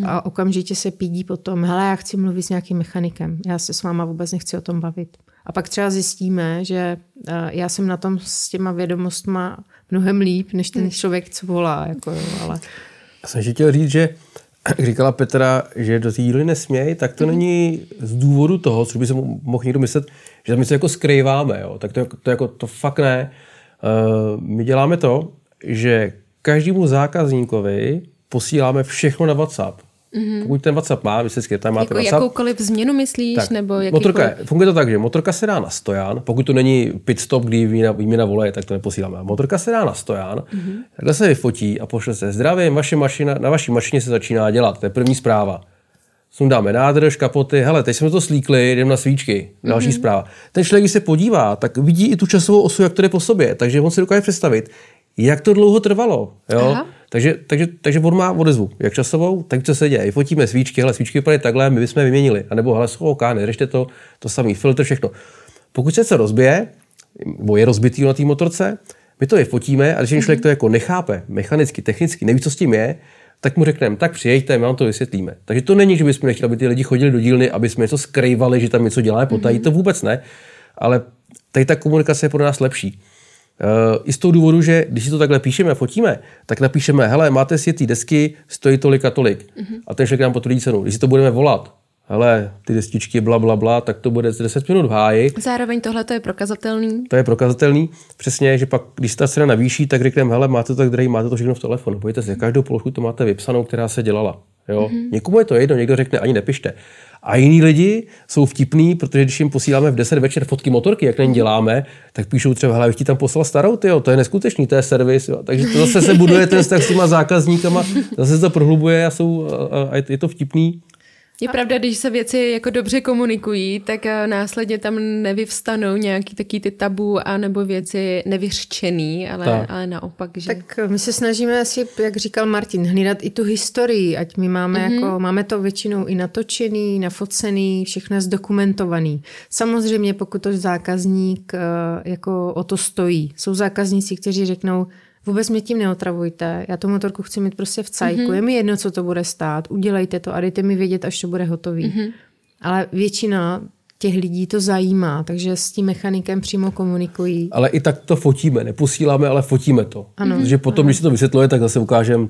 A okamžitě se pídí potom, hele, já chci mluvit s nějakým mechanikem, já se s váma vůbec nechci o tom bavit. A pak třeba zjistíme, že já jsem na tom s těma vědomostma mnohem líp, než ten člověk, co volá. Jako, ale... Já jsem chtěl říct, že jak říkala Petra, že do té díly nesmějí, tak to není z důvodu toho, což by se mohl někdo myslet, že my se jako skrýváme. Jo? Tak to fakt ne. My děláme to, že každému zákazníkovi posíláme všechno na WhatsApp. Pokud ten WhatsApp má, vždycky tam máte WhatsApp. Jakoukoliv změnu myslíš? Tak, nebo motorka, funguje to tak, že motorka se dá na stojan, pokud to není pit stop, kdy výměna voleje, tak to neposíláme. Motorka se dá na stojan, takhle se vyfotí a pošle se zdravím, na vaší mašině se začíná dělat, to je první zpráva. Sundáme nádrž, kapoty, hele, teď jsme to slíkli, jdem na svíčky, další zpráva. Ten člověk, když se podívá, tak vidí i tu časovou osu, jak to jde po sobě, takže on si dokáže představit, jak to dlouho trvalo, jo? Takže on má odezvu, jak časovou, tak co se děje. Fotíme svíčky, hele, svíčky vypadají takhle, my bychom je vyměnili. A nebo hele, suchoká, neřešte to samý, filtr, všechno. Pokud se rozbije, nebo je rozbitý na té motorce, My to je fotíme a když člověk to jako nechápe mechanicky, technicky, neví, co s tím je, tak mu řekneme, tak přijeďte, my vám to vysvětlíme. Takže to není, že bychom nechtěli, aby ty lidi chodili do dílny, aby jsme něco skrývali, že tam něco děláme potají, to vůbec ne, ale tady ta komunikace je pro nás lepší. I z toho důvodu, že když si to takhle píšeme, fotíme, tak napíšeme, hele, máte si ty desky, stojí tolik a tolik. A ten člověk nám potvrdí cenu. Když si to budeme volat, hele, ty destičky, bla, bla, bla, tak to bude 10 minut v háji. Zároveň tohle to je prokazatelný. To je prokazatelný, přesně, že pak, když ta cena navýší, tak řekneme, hele, máte to tak drahý, máte to všechno v telefonu. Pojďte si, každou položku to máte vypsanou, která se dělala. Jo? Někomu je to jedno, někdo řekne, ani nepište. A jiní lidi jsou vtipní, protože když jim posíláme v 10 večer fotky motorky, jak není děláme, tak píšou třeba, hele, bych ti tam poslal starou, tyjo, to je neskutečný, to je servis. Jo. Takže to zase se buduje ten vztah s těma zákazníkama, zase se to prohlubuje a je to vtipný. Je pravda, když se věci jako dobře komunikují, tak následně tam nevyvstanou nějaký taky ty tabu a nebo věci nevyřčený, ale naopak. Že... Tak my se snažíme asi, jak říkal Martin, hlídat i tu historii, ať my máme, jako, máme to většinou i natočený, nafocený, všechno zdokumentovaný. Samozřejmě pokud to zákazník jako o to stojí. Jsou zákazníci, kteří řeknou, vůbec mě tím neotravujte, já tu motorku chci mít prostě v cajku, je mi jedno, co to bude stát, udělejte to a dejte mi vědět, až to bude hotový. Ale většina těch lidí to zajímá, takže s tím mechanikem přímo komunikují. Ale i tak to fotíme, neposíláme, ale fotíme to. Ano. Protože potom, když se to vysvětluje, tak zase ukážeme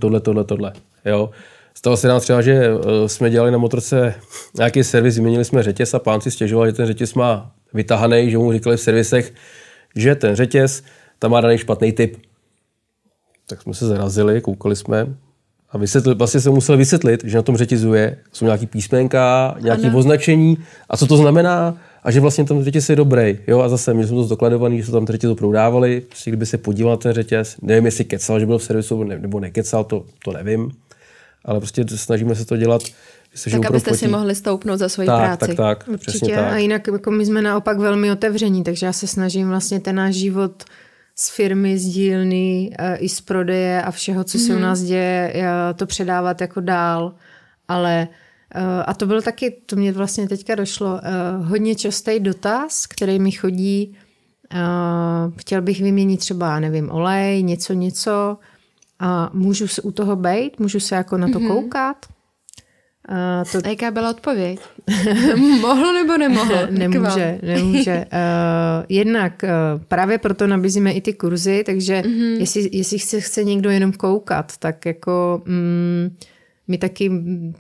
tohle. Jo? Stalo se nám třeba, že jsme dělali na motorce nějaký servis, vyměnili jsme řetěz a pán si stěžoval, že ten řetěz má vytahaný, že mu říkali v servisech, že ten řetěz tam má daný špatný typ. Tak jsme se zarazili, koukali jsme a vlastně jsem musel vysvětlit, že na tom řetězu jsou nějaký písmenka, nějaké označení a co to znamená a že vlastně ten řetěz je dobrý. Jo? A zase měl jsem to zdokladovaný, že se tam řetěz prodávali, prostě kdyby se podíval na ten řetěz, nevím, jestli kecal, že byl v servisu nebo nekecal, to nevím, ale prostě snažíme se to dělat. Tak abyste si mohli stoupnout za svoji práci. Tak, přesně tak. A jinak jako my jsme naopak velmi otevření, takže já se snažím vlastně ten náš život z firmy, z dílny, i z prodeje a všeho, co se u nás děje, to předávat jako dál. Ale, a to bylo taky, to mě vlastně teďka došlo, hodně častý dotaz, který mi chodí, chtěl bych vyměnit třeba, nevím, olej, něco, a můžu se u toho bejt, můžu se jako na to koukat. A jaká byla odpověď? Mohlo nebo nemohlo? Nemůže. Jednak právě proto nabízíme i ty kurzy, takže jestli chce někdo jenom koukat, tak jako my taky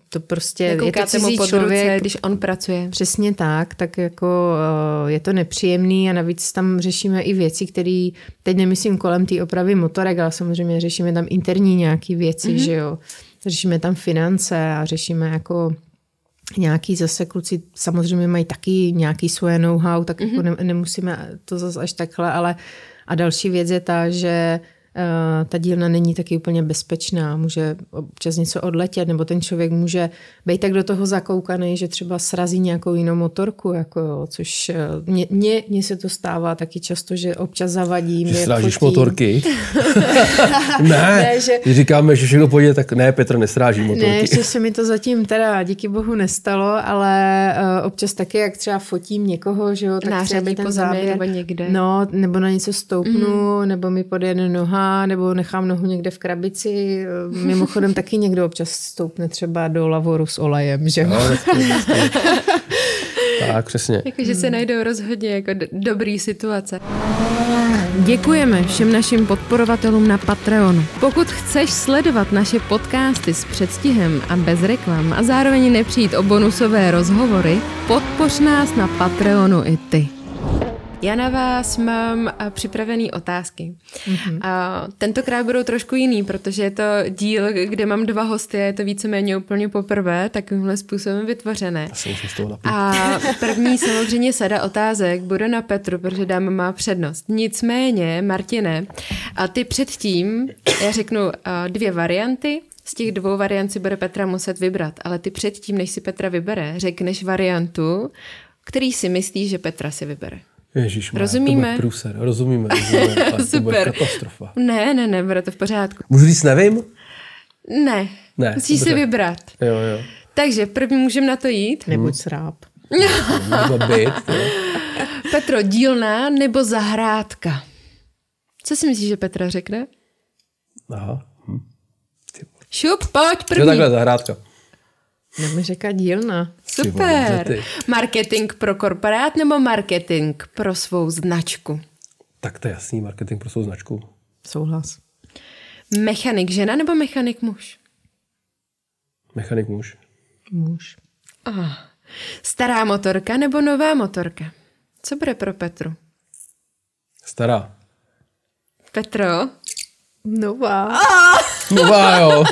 to prostě... Nekoukáte mu pod ruce, když on pracuje. Přesně tak jako je to nepříjemný a navíc tam řešíme i věci, které teď nemyslím kolem té opravy motorek, ale samozřejmě řešíme tam interní nějaké věci, že jo. Řešíme tam finance a řešíme jako nějaký zase kluci, samozřejmě mají taky nějaký svoje know-how, tak jako nemusíme to zase až takhle, ale a další věc je ta, že ta dílna není taky úplně bezpečná, může občas něco odletět, nebo ten člověk může být tak do toho zakoukaný, že třeba srazí nějakou jinou motorku, jako, což mně se to stává taky často, že občas zavadí. Že srážíš motorky? ne, když říkáme, že všechno pojde, tak ne, Petr nesráží motorky. Ne, ještě se mi to zatím teda díky bohu nestalo, ale občas taky, jak třeba fotím někoho, že jo, tak třeba ten záběr, nebo někde. No, nebo na něco stoupnu, nebo mi podjede noha, nebo nechám nohu někde v krabici. Mimochodem taky někdo občas stoupne třeba do lavoru s olejem, že jo? Tak, přesně. Takže se najdou rozhodně jako dobrý situace. Děkujeme všem našim podporovatelům na Patreonu. Pokud chceš sledovat naše podcasty s předstihem a bez reklam a zároveň nepřijít o bonusové rozhovory, podpoř nás na Patreonu i ty. Já na vás mám připravený otázky. Tentokrát budou trošku jiný, protože je to díl, kde mám dva hosty a je to víceméně úplně poprvé takovýmhle způsobem vytvořené. A první samozřejmě sada otázek bude na Petru, protože dáma má přednost. Nicméně, Martine, a ty předtím, já řeknu dvě varianty, z těch dvou variant si bude Petra muset vybrat, ale ty předtím, než si Petra vybere, řekneš variantu, který si myslíš, že Petra si vybere. Ježišmarja, rozumíme. To bude průser, rozumíme. Super. To bude katastrofa. Ne, bude to v pořádku. Můžu říct nevím? Ne. Musíš si vybrat. Jo. Takže první můžeme na to jít. Nebuď sráp. Petro, dílna nebo zahrádka? Co si myslíš, že Petra řekne? Aha. Hm. Šup, pojď první. Jo, takhle zahrádka. Máme řeka dílna. Super. Marketing pro korporát nebo marketing pro svou značku? Tak to je jasný, marketing pro svou značku. Souhlas. Mechanik žena nebo mechanik muž? Mechanik muž. Muž. Oh. Stará motorka nebo nová motorka? Co bude pro Petru? Stará. Petro? Nová. Oh. Nová, jo.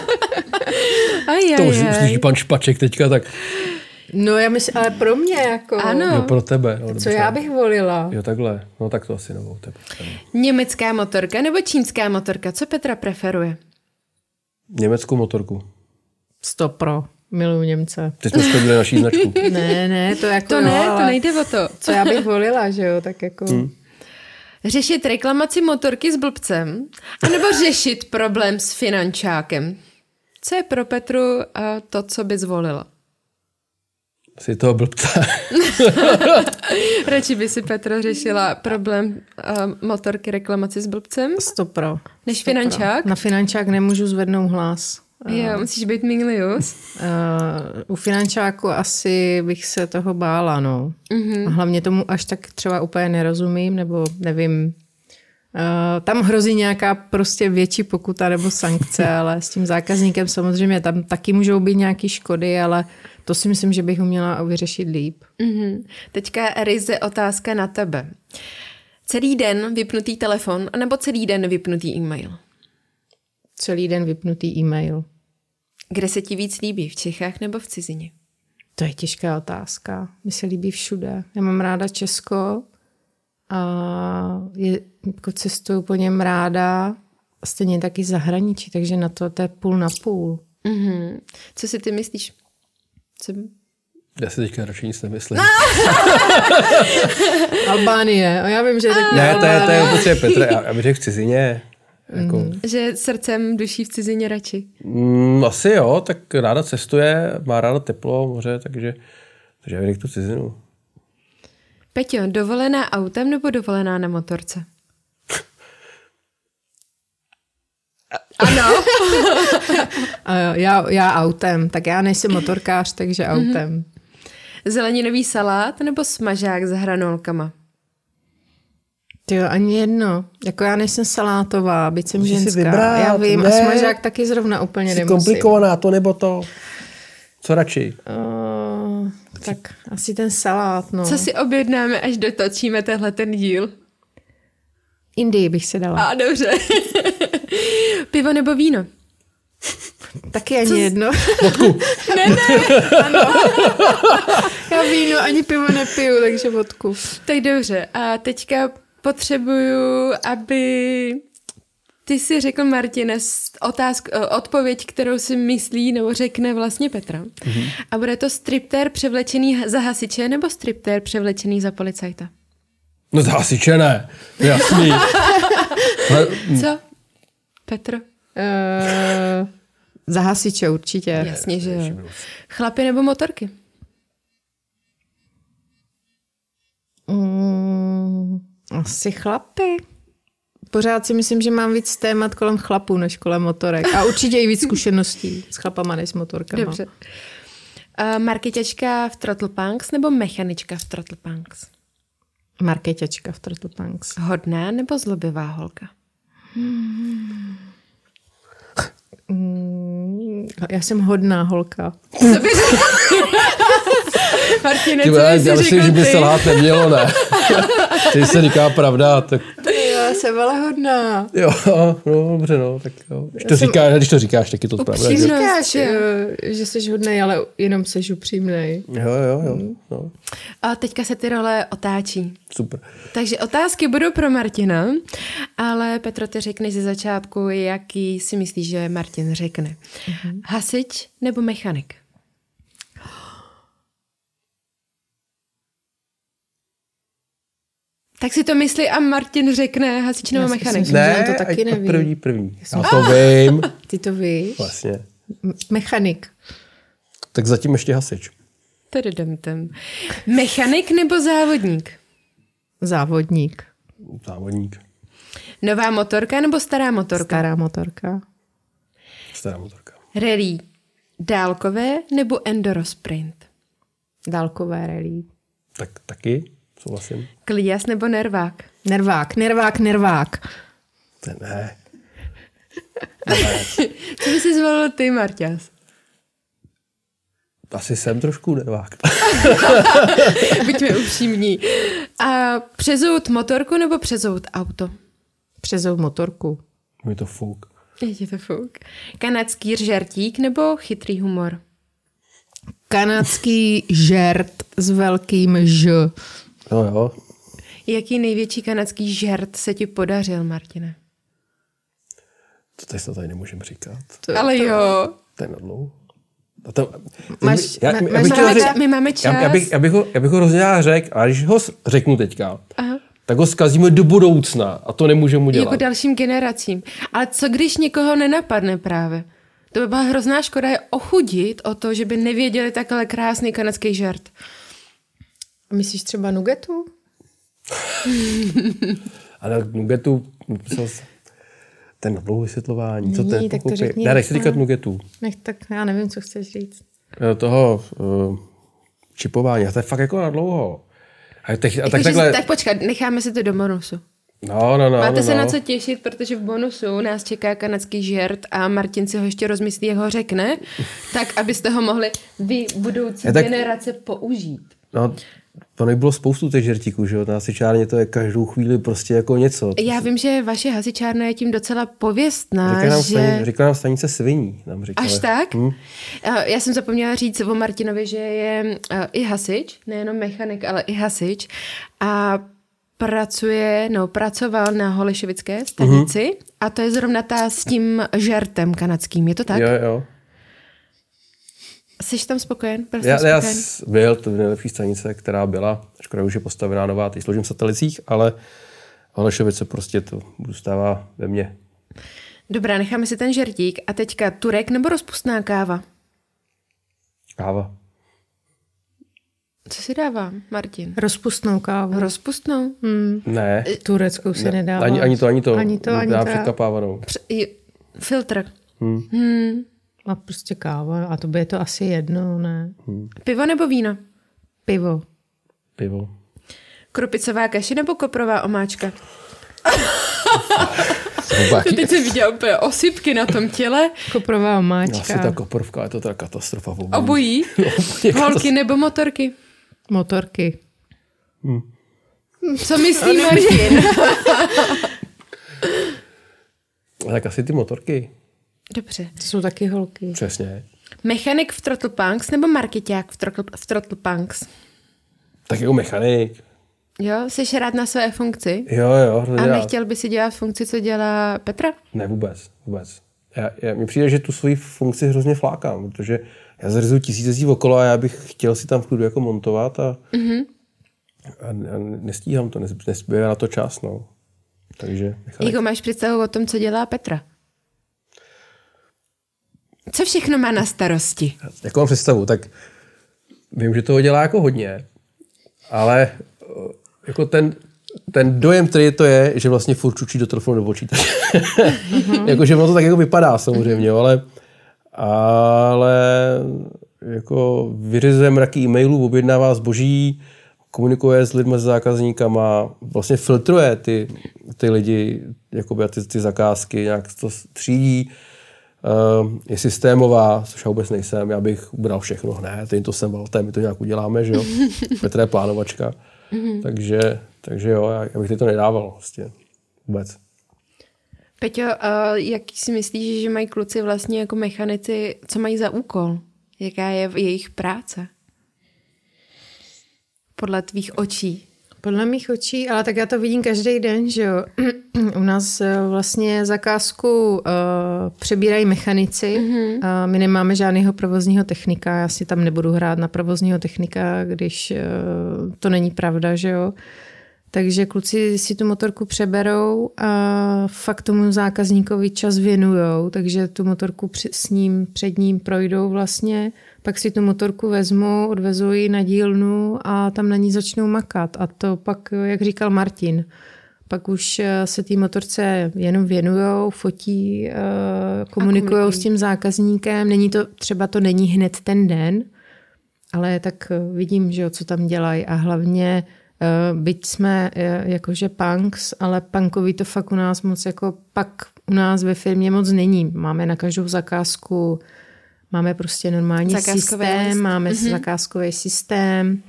To už uslyší pan Špaček teďka, tak... No já myslím, ale pro mě jako... Ano. No pro tebe. No, co já bych volila? Jo, takhle. No tak to asi novou tebe. Německá motorka nebo čínská motorka? Co Petra preferuje? Německou motorku. 100%. Miluju Němce. Ty jsme shodli naší značku. ne, to jako... To ne, to nejde o to. Co já bych volila, že jo, tak jako... Řešit reklamaci motorky s blbcem? Anebo řešit problém s finančákem? Co je pro Petru to, co by zvolila? Si toho blbce. Radši by si Petra řešila problém motorky reklamaci s blbcem? 100%. Než finančák? Na finančák nemůžu zvednout hlas. Jo, musíš být minglius. U finančáku asi bych se toho bála, no. Mm-hmm. Hlavně tomu až tak třeba úplně nerozumím, nebo nevím. Tam hrozí nějaká prostě větší pokuta nebo sankce, ale s tím zákazníkem samozřejmě tam taky můžou být nějaké škody, ale to si myslím, že bych uměla vyřešit líp. Mm-hmm. Teďka ryze otázka na tebe. Celý den vypnutý telefon nebo celý den vypnutý e-mail? Celý den vypnutý e-mail. Kde se ti víc líbí, v Čechách nebo v cizině? To je těžká otázka. Mně se líbí všude. Já mám ráda Česko a jako cestuju po něm ráda. Stejně taky zahraničí, takže na to je půl na půl. Mm-hmm. Co si ty myslíš? Já si teďka radši nic nemyslím. Albánie. Já vím, že je tak. Ne, to je prostě Petr. Já bych řekl v cizině. Jako... Že srdcem, duší v cizině radši. Asi jo, tak ráda cestuje, má ráda teplo, moře, takže já bych tu cizinu. Peťo, dovolená autem nebo dovolená na motorce? Ano. já autem, tak já nejsem motorkář, takže autem. Zeleninový salát nebo smažák s hranolkama? Jo, ani jedno. Jako já nejsem salátová, byť jsem ženská. Vybrat, já vím, ne, a smažák taky zrovna úplně nemusím. Komplikovaná to nebo to. Co radši? Tak asi ten salát, no. Co si objednáme, až dotočíme tenhle ten díl? Indii bych se dala. A dobře. Pivo nebo víno? Taky ani jedno. Vodku. ne. Ano. Já víno ani pivo nepiju, takže vodku. Tak dobře. A teďka potřebuju, aby ty si řekl, Martine, odpověď, kterou si myslí nebo řekne vlastně Petra. Mm-hmm. A bude to striptér převlečený za hasiče nebo striptér převlečený za policajta? No za hasiče ne. Jasný. Co? Petro? Za hasiče určitě. Jasně, že jo. Chlapy nebo motorky? Asi chlapy. Pořád si myslím, že mám víc témat kolem chlapů než kolem motorek. A určitě i víc zkušeností s chlapama než s motorkama. Dobře. Markeťačka v Throttle Punks nebo mechanička v Throttle Punks? Markeťačka v Throttle Punks. Hodná nebo zlobivá holka? Já jsem hodná holka. Co by řekl? Martine, co by si řekl ty? Že by salát nemělo, ne? Když se říká pravda, tak... Já jsem ale hodná. Jo, no dobře, no, tak jo. Když to říkáš, tak je to pravda. Upřímnost, že jsi hodnej, ale jenom jsi upřímnej. Jo. No. A teďka se ty role otáčí. Super. Takže otázky budou pro Martina, ale Petro, ty řekneš ze začátku, jaký si myslíš, že Martin řekne. Uh-huh. Hasič nebo mechanik? Tak si to myslí a Martin řekne hasič nebo mechanik. Ne, to taky nevím. První. Já to vím. Ty to víš? Vlastně. Mechanik. Tak zatím ještě hasič. Tady jdem tam. Mechanik nebo závodník? Závodník. Nová motorka nebo stará motorka? Stará motorka. Stará motorka. Rally. Dálkové nebo enduro sprint? Dálkové rally. Tak taky, souhlasím. Klias nebo nervák? Nervák. To ne. Co by si zvolil ty, Marťas? Asi jsem trošku nervák. Buďme upřímní. A přezout motorku nebo přezout auto? Přezout motorku. Je to fouk. Kanadský žertík nebo chytrý humor? Kanadský žert s velkým ž. No jo. Jaký největší kanadský žert se ti podařil, Martine? To teď se tady nemůžeme říkat. Ale to, jo. To je na dlouho. My máme čas. Já bych ho rozdělal řek, a když ho řeknu teďka, aha, tak ho zkazíme do budoucna a to nemůžeme udělat. Jako dalším generacím. Ale co když někoho nenapadne právě? To by byla hrozná škoda je ochudit o to, že by nevěděli takhle krásný kanadský žert. A myslíš třeba nugetu? Ale nugetu... Ten na dlouho vysvětlování. Není, co ten tak to řekni. Já nechci říkat nugetů. Nech tak, já nevím, co chceš říct. Toho čipování. A to je fakt jako na dlouho. Tak počkat, necháme si to do bonusu. No. Máte se na co těšit, protože v bonusu nás čeká kanadský žert a Martin si ho ještě rozmyslí, jak ho řekne, tak abyste ho mohli vy budoucí generace použít. No, to nebylo spoustu těch žertíků, že jo? Na hasičárně to je každou chvíli prostě jako něco. Já vím, že vaše hasičárna je tím docela pověstná, Říká nám stanice sviní. Nám až tak? Já jsem zapomněla říct o Martinovi, že je i hasič, nejenom mechanik, ale i hasič a pracoval na Holešovické stanici a to je zrovna ta s tím žertem kanadským, je to tak? Jo. Jsi tam spokojen? Já byl to nejlepší stanice, která byla. Škoda už je postavená nová, teď složím v satelicích, ale Holešovice prostě to zůstává ve mně. Dobrá, necháme si ten žertík. A teďka turek nebo rozpustná káva? Káva. Co si dávám, Martin? Rozpustnou kávu. Rozpustnou? Ne. Tureckou si nedávám. Ani to. Dávám předkapávanou. Filtr. A prostě káva. A to by je to asi jedno, ne? Pivo nebo víno? Pivo. Krupicová kaše nebo koprová omáčka? To teď jsem viděla úplně osypky na tom těle. Koprová omáčka. Asi ta koprovka, je to ta katastrofa. Obojí? Holky nebo motorky? Motorky. Co myslí Martin? Tak asi ty motorky. Dobře. To jsou taky holky. Přesně. Mechanik v Throttle Punks nebo markeťák v Throttle Punks? Tak jako mechanik. Jo, jsi rád na své funkci? Jo. A nechtěl by si dělat funkci, co dělá Petra? Ne, vůbec. Mně přijde, že tu svoji funkci hrozně flákám, protože já zřizuji tisíce zí okolo a já bych chtěl si tam v klidu jako montovat a nestíhám to, nezbývá na to čas. No. Takže mechanik. Jako máš představu o tom, co dělá Petra? Co všechno má na starosti? Jakou mám představu? Tak vím, že toho dělá jako hodně, ale jako ten dojem, který to je, že vlastně furt čučí do telefonu do počítače. Jakože ono to tak jako vypadá samozřejmě, ale jako vyřizuje mraky e-mailů, objednává zboží, komunikuje s lidmi, s zákazníkama, vlastně filtruje ty lidi, jakoby ty zakázky, nějak to třídí. Je systémová, což já vůbec nejsem, já bych bral všechno hned, to jsem valté, my to nějak uděláme, že jo, Petra je plánovačka, takže jo, já bych to nedával vlastně vůbec. Peťo, jak si myslíš, že mají kluci vlastně jako mechanici, co mají za úkol? Jaká je jejich práce? Podle tvých očí. Podle mých očí, ale tak já to vidím každý den, že jo. U nás vlastně zakázku přebírají mechanici. My nemáme žádného provozního technika. Já si tam nebudu hrát na provozního technika, když to není pravda, že jo. Takže kluci si tu motorku přeberou a fakt tomu zákazníkovi čas věnujou. Takže tu motorku před ním projdou vlastně. Pak si tu motorku vezmou, odvezou ji na dílnu a tam na ní začnou makat. A to pak, jak říkal Martin, Pak už se té motorce jenom věnujou, fotí, komunikují s tím zákazníkem. Není to, třeba to není hned ten den, ale tak vidím, že co tam dělají. A hlavně, byť jsme jakože punks, ale punkový to fakt u nás moc, jako pak u nás ve firmě moc není. Máme na každou zakázku, máme prostě normální systém, máme zakázkový systém,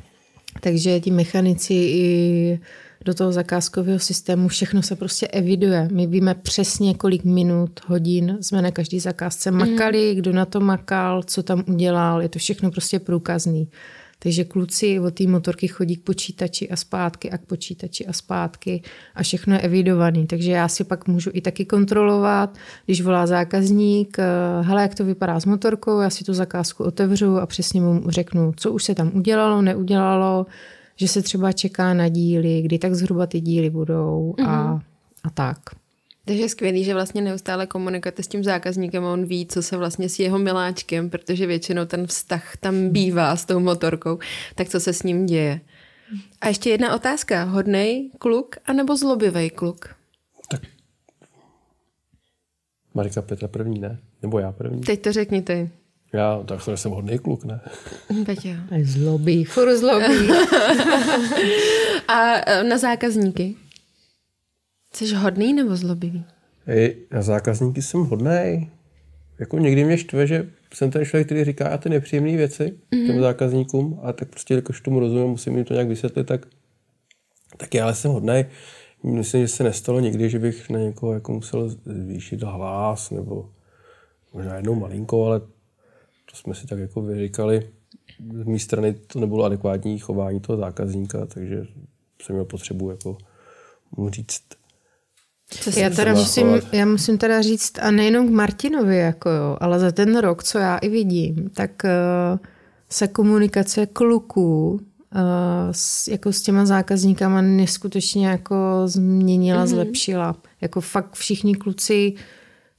takže ti mechanici i do toho zakázkového systému všechno se prostě eviduje. My víme přesně, kolik minut, hodin jsme na každý zakázce makali, kdo na to makal, co tam udělal, je to všechno prostě průkazný. Takže kluci od té motorky chodí k počítači a zpátky a k počítači a zpátky a všechno je evidovaný. Takže já si pak můžu i taky kontrolovat, když volá zákazník, hele, jak to vypadá s motorkou, já si tu zakázku otevřu a přesně mu řeknu, co už se tam udělalo, neudělalo, že se třeba čeká na díly, kdy tak zhruba ty díly budou a tak. Takže je skvělý, že vlastně neustále komunikujete s tím zákazníkem a on ví, co se vlastně s jeho miláčkem, protože většinou ten vztah tam bývá s tou motorkou, tak co se s ním děje. A ještě jedna otázka. Hodnej kluk anebo zlobivej kluk? Tak. Marika Petra první, ne? Nebo já první? Teď to řekni ty. Já, tak to jsem hodný kluk, ne? Peťo. Zlobí. Furt zlobí. A na zákazníky? Jsi hodný nebo zlobivý? Na zákazníky jsem hodnej. Jako někdy mě štve, že jsem ten člověk, který říká ty nepříjemné věci těm zákazníkům, a tak prostě jakož tomu rozumím, musím jim to nějak vysvětlit, tak já jsem hodnej. Myslím, že se nestalo nikdy, že bych na někoho jako musel zvýšit hlas, nebo možná jednou malinko, ale to jsme si tak jako vyříkali. Z mé strany to nebylo adekvátní chování toho zákazníka, takže jsem měl potřebu jako mu říct. Já musím teda říct, a nejenom k Martinovi, jako jo, ale za ten rok, co já i vidím, tak se komunikace kluků jako s těma zákazníkama neskutečně jako změnila, zlepšila. Jako fakt všichni kluci,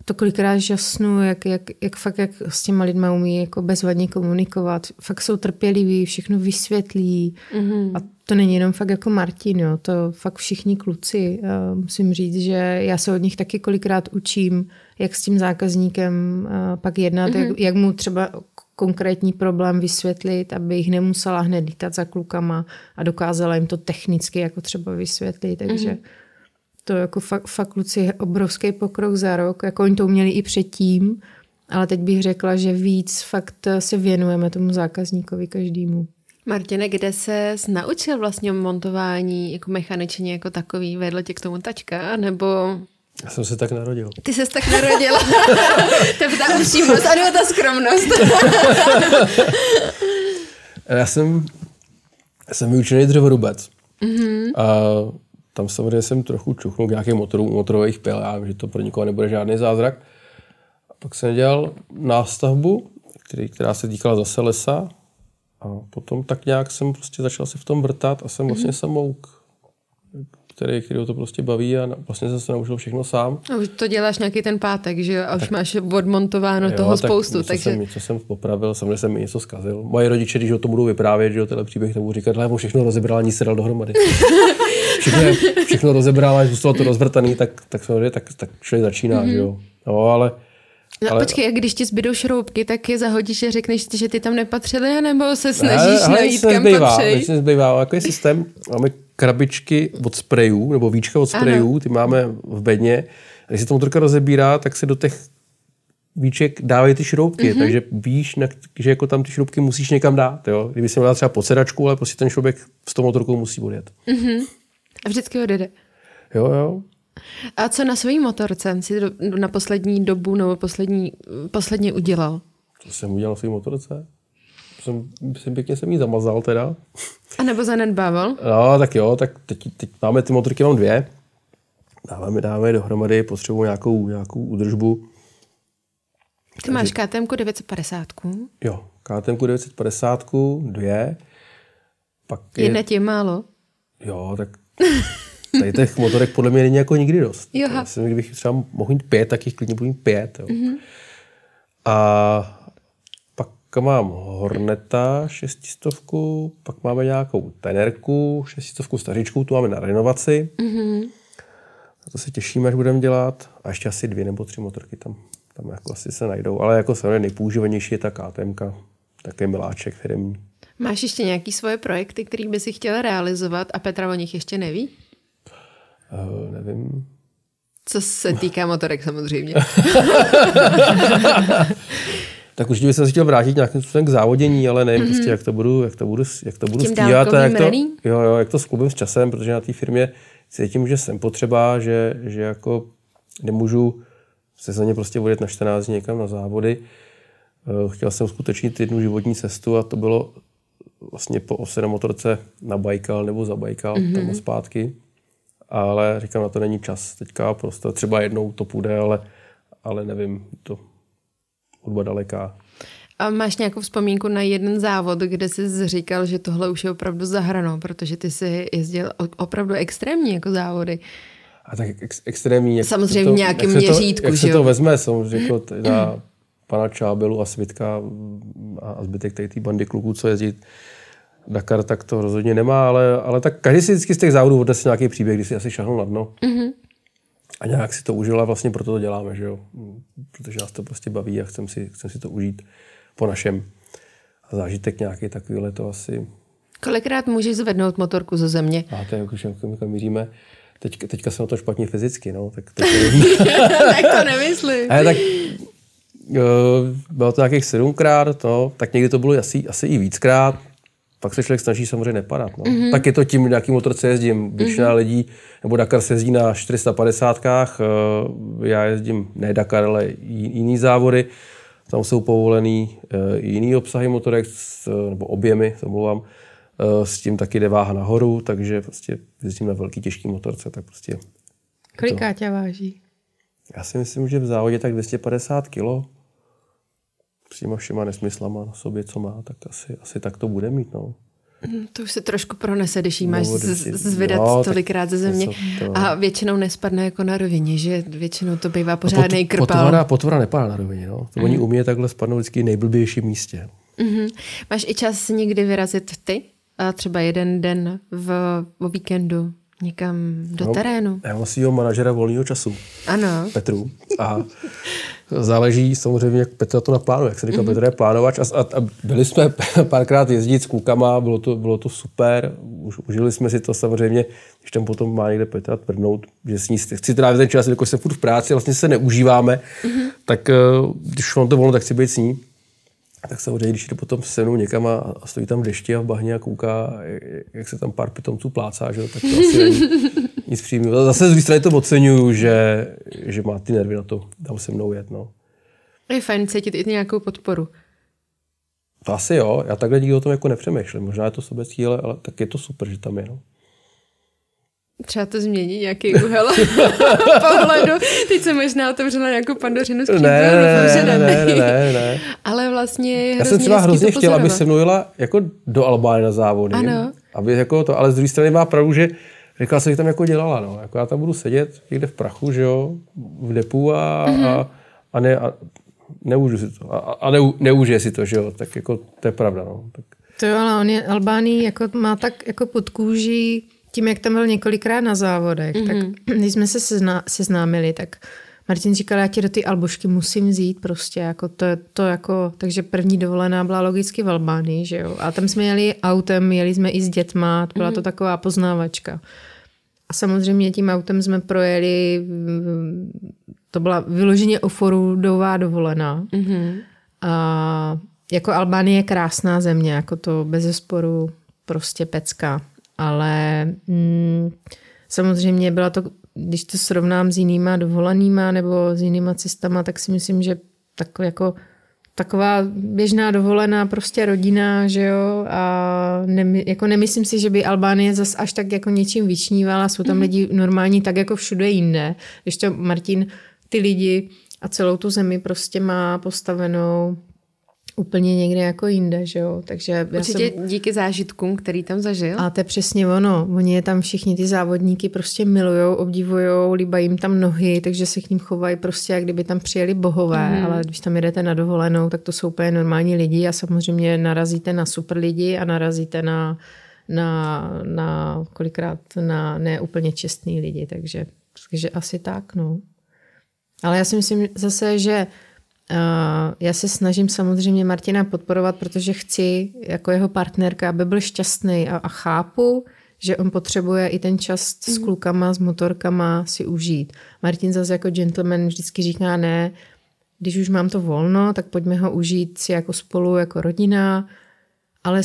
to kolikrát žasnu, jak s těma lidma umí jako bezvadně komunikovat. Fakt jsou trpěliví, všechno vysvětlí. A to není jenom fakt jako Martin, jo. To fakt všichni kluci. Musím říct, že já se od nich taky kolikrát učím, jak s tím zákazníkem pak jednat, jak mu třeba konkrétní problém vysvětlit, aby jich nemusela hned lítat za klukama a dokázala jim to technicky jako třeba vysvětlit. Takže to jako fakt kluci je obrovský pokrok za rok. Jako oni to uměli i předtím, ale teď bych řekla, že víc fakt se věnujeme tomu zákazníkovi každému. Martine, kde se naučil vlastně montování jako mechaničně jako takový? Vedlo tě k tomu tačka, nebo... Já jsem se tak narodil. Ty ses tak narodil. To je ta upřímnost, ano, ta skromnost. Já jsem vyučený dřevorubec. A tam samozřejmě jsem trochu čuchnul k nějakým motorům, motorových pil, já vím, že to pro nikoho nebude žádný zázrak. A pak jsem dělal nástavbu, která se týkala zase lesa. A potom tak nějak jsem prostě začal se v tom vrtat a jsem vlastně samouk, který to prostě baví, a vlastně jsem se naučil všechno sám. A už to děláš nějaký ten pátek, že? A už tak, máš odmontováno toho spoustu. Něco jsem popravil, samozřejmě jsem mi něco zkazil. Moje rodiče, když o to budou vyprávět, že o tenhle příběh, nebo říkat, ale všechno rozebral, nic se dal dohromady. Všechno rozebral, a zůstalo to rozvrtaný, tak člověk začíná, že jo. No, ale počkej, a když ti zbydou šroubky, tak je zahodíš a řekneš, že ty tam nepatřily, nebo se snažíš najít, kam patří? Nic nezbývá. Jaký systém? Máme krabičky od sprejů, nebo víčka od sprejů, ty máme v bedně. A když se ta motorka rozebírá, tak se do těch víček dávají ty šroubky, takže víš, že jako tam ty šroubky musíš někam dát. Jo? Kdyby si měla třeba pod sedačku, ale prostě ten šroubek s tou motorkou musí odjet. A vždycky ho jde. Jo. A co na své motorce jsi na poslední dobu nebo posledně udělal? Co jsem udělal na své motorce? Pěkně jsem ji zamazal teda. A nebo zanedbával? No, tak jo, tak teď máme ty motorky, mám dvě. Dáme je dohromady, potřebuji nějakou údržbu. Ty máš KTM 950. Jo, KTM 950, dvě. Pak jedna ti je málo? Jo, tak... Tady těch motorek podle mě není jako nikdy dost. Já si myslím, kdybych třeba mohl mít 5, tak jich klidně budu mít 5. Jo. A pak mám Horneta 600, pak máme nějakou Tenerku 600 stařičku, tu máme na renovaci. To se těšíme, až budeme dělat. A ještě asi 2 nebo 3 motorky tam jako asi se najdou. Ale jako samozřejmě nejpoužívanější je ta KTMka, takový miláček firmní. Máš ještě nějaké svoje projekty, které by si chtěl realizovat a Petra o nich ještě neví? Nevím. Co se týká motorek samozřejmě. Tak už bych se chtěl vrátit nějakým způsobem k závodění, ale nevím prostě, jak to budu stíhat. Jak to skloubím s časem, protože na té firmě cítím, že jsem potřeba, že jako nemůžu se za ně prostě vodit na 14 dní někam na závody. Chtěl jsem uskutečnit jednu životní cestu a to bylo vlastně po ose na motorce na Baikal nebo za Baikal, tam a zpátky. Ale říkám, na to není čas teďka, prostě třeba jednou to půjde, ale nevím, to hudba daleká. A máš nějakou vzpomínku na jeden závod, kde jsi říkal, že tohle už je opravdu za hranou, protože ty jsi jezdil opravdu extrémní jako závody. A tak extrémní. Jak samozřejmě to, nějakým měřítku. Jak se to vezme, samozřejmě jako na pana Čábelu a Svitka a zbytek té bandy kluků, co jezdí Dakar, tak to rozhodně nemá, ale tak každý si vždycky z těch závodů odnesl nějaký příběh, kdy si asi šahnul na dno. Mm-hmm. A nějak si to užil a vlastně proto to děláme, že jo? Protože nás to prostě baví a chcem si to užít po našem. A zážitek nějaký takovýhle to asi... Kolikrát můžeš zvednout motorku ze země? A to je, jak míříme. Teďka jsem na to špatně fyzicky, no. Tak to nemyslím. Ale tak bylo to nějakých 7krát, no. Tak někdy to bylo asi i víckrát. Pak se člověk snaží samozřejmě nepadat. No. Mm-hmm. Tak je to tím, jaký motorce jezdím. Většina lidí, nebo Dakar se jezdí na 450kách, já jezdím ne Dakar, ale jiný závody. Tam jsou povolený jiný obsahy motorek, nebo objemy, se mluvám. S tím taky jde váha nahoru, takže prostě jezdím na velký těžký motorce. Tak prostě koliká tě váží? Já si myslím, že v závodě tak 250 kilo. S těma všema nesmyslama na sobě, co má, tak asi tak to bude mít, no. To už se trošku pronese, když jí máš zvedat tolikrát ze země. A většinou nespadne jako na rovině, že většinou to bývá pořádnej krpal. Potvora nepadá na rovině, no. To oni umějí takhle spadnout vždycky v nejblbějším místě. Máš i čas někdy vyrazit ty? A třeba jeden den o víkendu někam do terénu? Já mám svýho manažera volného času. Ano. Petru. A... Záleží samozřejmě, jak Petra to naplánuje. Jak jsem říkal, Petra je plánovač. A byli jsme párkrát jezdit s klukama, bylo to super. Užili jsme si to samozřejmě, když tam potom má někde Petra tvrdnout, že s ní chci trávit ten čas, jakož jsem furt v práci, vlastně se neužíváme, tak když mám to volno, tak chci být s ní. A tak samozřejmě, když jde potom se mnou někam a stojí tam v dešti a v bahně a kouká, jak se tam pár pitomců plácá, že? Tak to asi není nic příjemného. Zase z druhé strany to oceňuju, že má ty nervy na to, tam se mnou jet. No. Je fajn cítit i nějakou podporu. To asi jo, já takhle nikdy o tom jako nepřemýšlím. Možná je to sobecký, ale tak je to super, že tam je. No. Třeba to změní nějaký úhel pohledu. Teď jsem možná otevřela nějakou pandořinu skříňku. Ne. Ale vlastně je hrozně. Já jsem třeba hrozně chtěl, aby se mnou jela jako do Albánie na závody. Ano. Aby jako to, ale z druhé strany má pravdu, že říkala jsem, že tam jako dělala. No. Jako já tam budu sedět někde v prachu, že jo, v depu a neužiju si to. A neužije si to, že jo. Tak jako to je pravda. No. Tak. To jo, ale on je Albánii, jako má tak jako pod kůží... Tím, jak tam byl několikrát na závodech, tak když jsme se seznámili, tak Martin říkal, já tě do ty Albošky musím vzít prostě, jako to jako, takže první dovolená byla logicky v Albánii, že jo. A tam jsme jeli autem, jeli jsme i s dětma, byla to taková poznávačka. A samozřejmě tím autem jsme projeli, to byla vyloženě offroadová dovolená. A jako Albánie je krásná země, jako to bezesporu prostě pecka. Ale samozřejmě byla to, když to srovnám s jinýma dovolenýma nebo s jinýma cestama, tak si myslím, že taková běžná dovolená prostě rodina, že jo, a nemyslím si, že by Albánie zas až tak jako něčím vyčnívala, jsou tam lidi normální tak jako všude jinde, když to Martin ty lidi a celou tu zemi prostě má postavenou úplně někde jako jinde, že jo. Takže určitě díky zážitkům, který tam zažil. A to je přesně ono. Oni je tam všichni ty závodníky prostě milujou, obdivujou, líbají jim tam nohy, takže se k ním chovají prostě, jak kdyby tam přijeli bohové. Ale když tam jedete na dovolenou, tak to jsou úplně normální lidi a samozřejmě narazíte na super lidi a narazíte na kolikrát na neúplně čestný lidi, takže Takže asi tak, no. Ale já si myslím zase, že já se snažím samozřejmě Martina podporovat, protože chci jako jeho partnerka, aby byl šťastný a chápu, že on potřebuje i ten čas s klukama, s motorkama si užít. Martin zase jako gentleman vždycky říká ne, když už mám to volno, tak pojďme ho užít si jako spolu, jako rodina, ale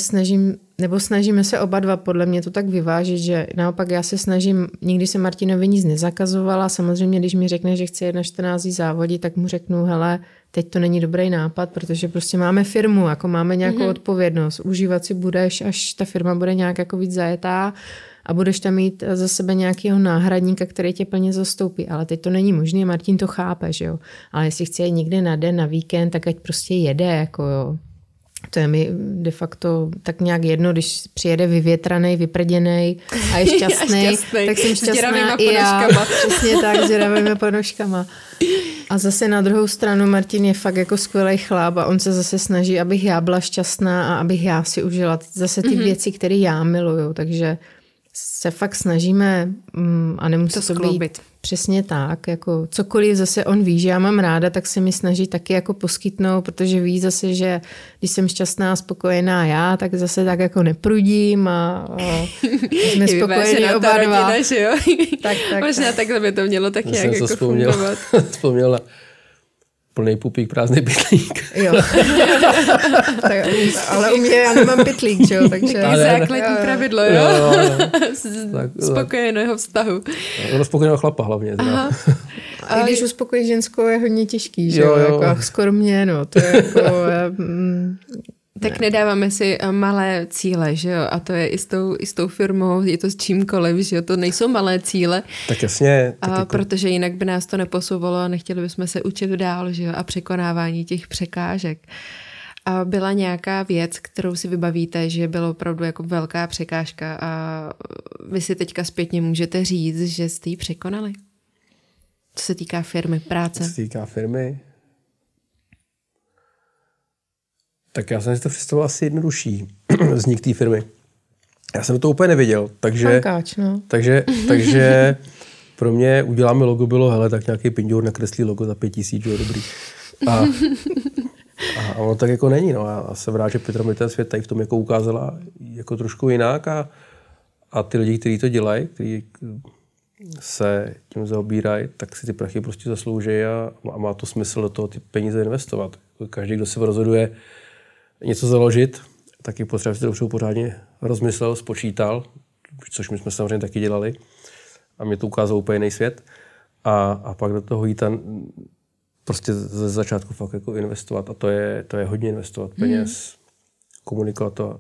snažíme se oba dva podle mě to tak vyvážit, že naopak já se snažím, nikdy se Martinovi nic nezakazovala, samozřejmě když mi řekne, že chce 1.14 závodit, tak mu řeknu, hele, teď to není dobrý nápad, protože prostě máme firmu, jako máme nějakou odpovědnost, užívat si budeš, až ta firma bude nějak jako víc zajetá a budeš tam mít za sebe nějakého náhradníka, který tě plně zastoupí, ale teď to není možné, Martin to chápe, že jo, ale jestli chce jít někde na den, na víkend, tak ať prostě jede, jako jo. To je mi de facto tak nějak jedno, když přijede vyvětranej, vyprděnej a je šťastnej, tak jsem šťastná i já. Přesně tak, s děravými ponožkama. A zase na druhou stranu Martin je fakt jako skvělej chlap a on se zase snaží, abych já byla šťastná a abych já si užila zase ty věci, které já miluju. Takže se fakt snažíme a nemusí to být přesně tak. Jako cokoliv zase on ví, že já mám ráda, tak se mi snaží taky jako poskytnout, protože ví zase, že když jsem šťastná a spokojená já, tak zase tak jako neprudím a jsme spokojení oba dva. Tak, možná takhle by to mělo tak nějak jako fungovat. Vzpomněla. Plný pupík, prázdný pytlík. Jo. Tak, ale u mě já nemám pytlík, jo, takže základní pravidlo, jo. Spokojeného vztahu. Spokojeného chlapa hlavně. A když uspokojí ženskou, je hodně těžký, že jo. Jako skoro mě, no. To je jako... Tak nedáváme si malé cíle, že jo? A to je i s tou firmou, je to s čímkoliv, že jo? To nejsou malé cíle. Tak jasně. Protože jinak by nás to neposouvalo a nechtěli bychom se učit dál, že jo? A překonávání těch překážek. A byla nějaká věc, kterou si vybavíte, že byla opravdu jako velká překážka a vy si teďka zpětně můžete říct, že jste ji překonali? Co se týká firmy, práce? Co se týká firmy... Tak já jsem si to představoval asi jednodušší vznik té firmy. Já jsem to úplně nevěděl, takže pro mě uděláme logo bylo, hele, tak nějaký pindour nakreslí logo za 5000, jo, dobrý. A ono tak jako není, no. Já jsem rád, že Petra mi ten svět tady v tom jako ukázala jako trošku jinak a ty lidi, kteří to dělají, kteří se tím zaobírají, tak si ty prachy prostě zaslouží a má to smysl do toho ty peníze investovat. Každý, kdo se rozhoduje něco založit, taky potřeba si to dopředu pořádně rozmyslel, spočítal, což my jsme samozřejmě taky dělali a mě to ukázalo úplně jiný svět. A pak do toho jít prostě ze začátku fakt jako investovat a to je hodně investovat peněz, komunikovat to,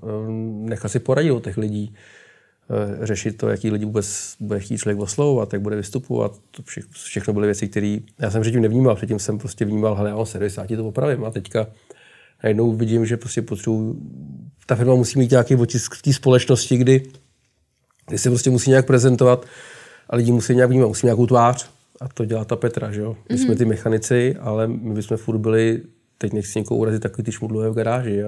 nechat si poradit od těch lidí, řešit to, jaký lidi vůbec bude chtít člověk oslovovat, jak bude vystupovat. To všechno byly věci, které já jsem předtím nevnímal, předtím jsem prostě vnímal, hele, já mám servis, já ti to opravím a teďka najednou vidím, že prostě potřebuji, ta firma musí mít nějaký otisk v té společnosti, kdy se prostě musí nějak prezentovat a lidi musí nějak vnímat, musí nějakou tvář a to dělá ta Petra, že jo. My jsme ty mechanici, ale my bychom furt byli, teď nechci někoho urazit, takový ty šmudlové v garáži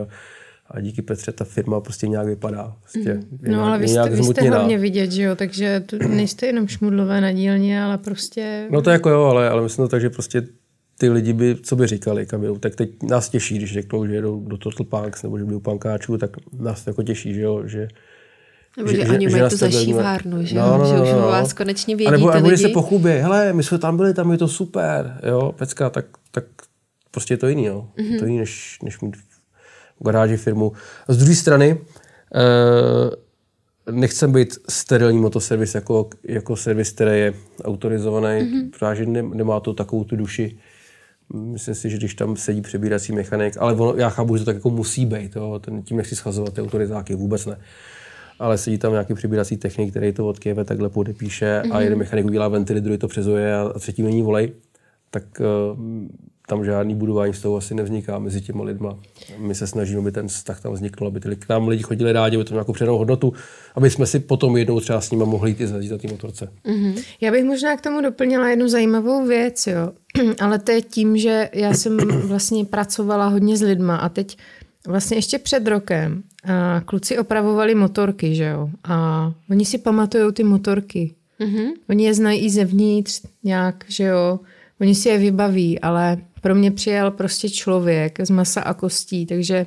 a díky Petře ta firma prostě nějak vypadá. Prostě no ale vy jste hlavně vidět, že jo, takže tu nejste jenom šmudlové na dílně, ale prostě... No to jako jo, ale myslím to tak, že prostě ty lidi by, co by říkali, kam jdou, tak teď nás těší, když řeknou, že jdou do Throttle Punks nebo že budou pankáčů, tak nás to jako těší, že jo, že... Nebo že oni mají to zašívárnu, že jo, že už o vás konečně vědí ty lidi. A nebo se pochlubí, hele, my jsme tam byli, tam je to super, jo, pecka, tak prostě je to jiný, jo. To jiný, než mít v garáži firmu. A z druhé strany, nechcem být sterilní motoservis jako servis, který je autorizovaný, protože nemá to takovou tu duši. Myslím si, že když tam sedí přebírací mechanik, ale já chápu, že to tak jako musí být, jo, tím nechci schazovat ty autorizáky, vůbec ne. Ale sedí tam nějaký přebírací technik, který to odkyve, takhle podepíše a jeden mechanik udělá ventily, druhý to přezuje a třetí není volej, tak tam žádný budování z toho asi nevzniká mezi těma lidma. My se snažíme, aby ten vztah tam vznikl, aby k nám lidi chodili rádi, aby to nějakou přednou hodnotu, aby jsme si potom jednou třeba s nima mohli jít i zažít na té motorce. Já bych možná k tomu doplnila jednu zajímavou věc, jo. Ale to je tím, že já jsem vlastně pracovala hodně s lidma a teď vlastně ještě před rokem kluci opravovali motorky, že jo. A oni si pamatujou ty motorky. Mm-hmm. Oni je znají i zevnitř nějak, že jo. Oni si je vybaví, ale pro mě přijel prostě člověk z masa a kostí, takže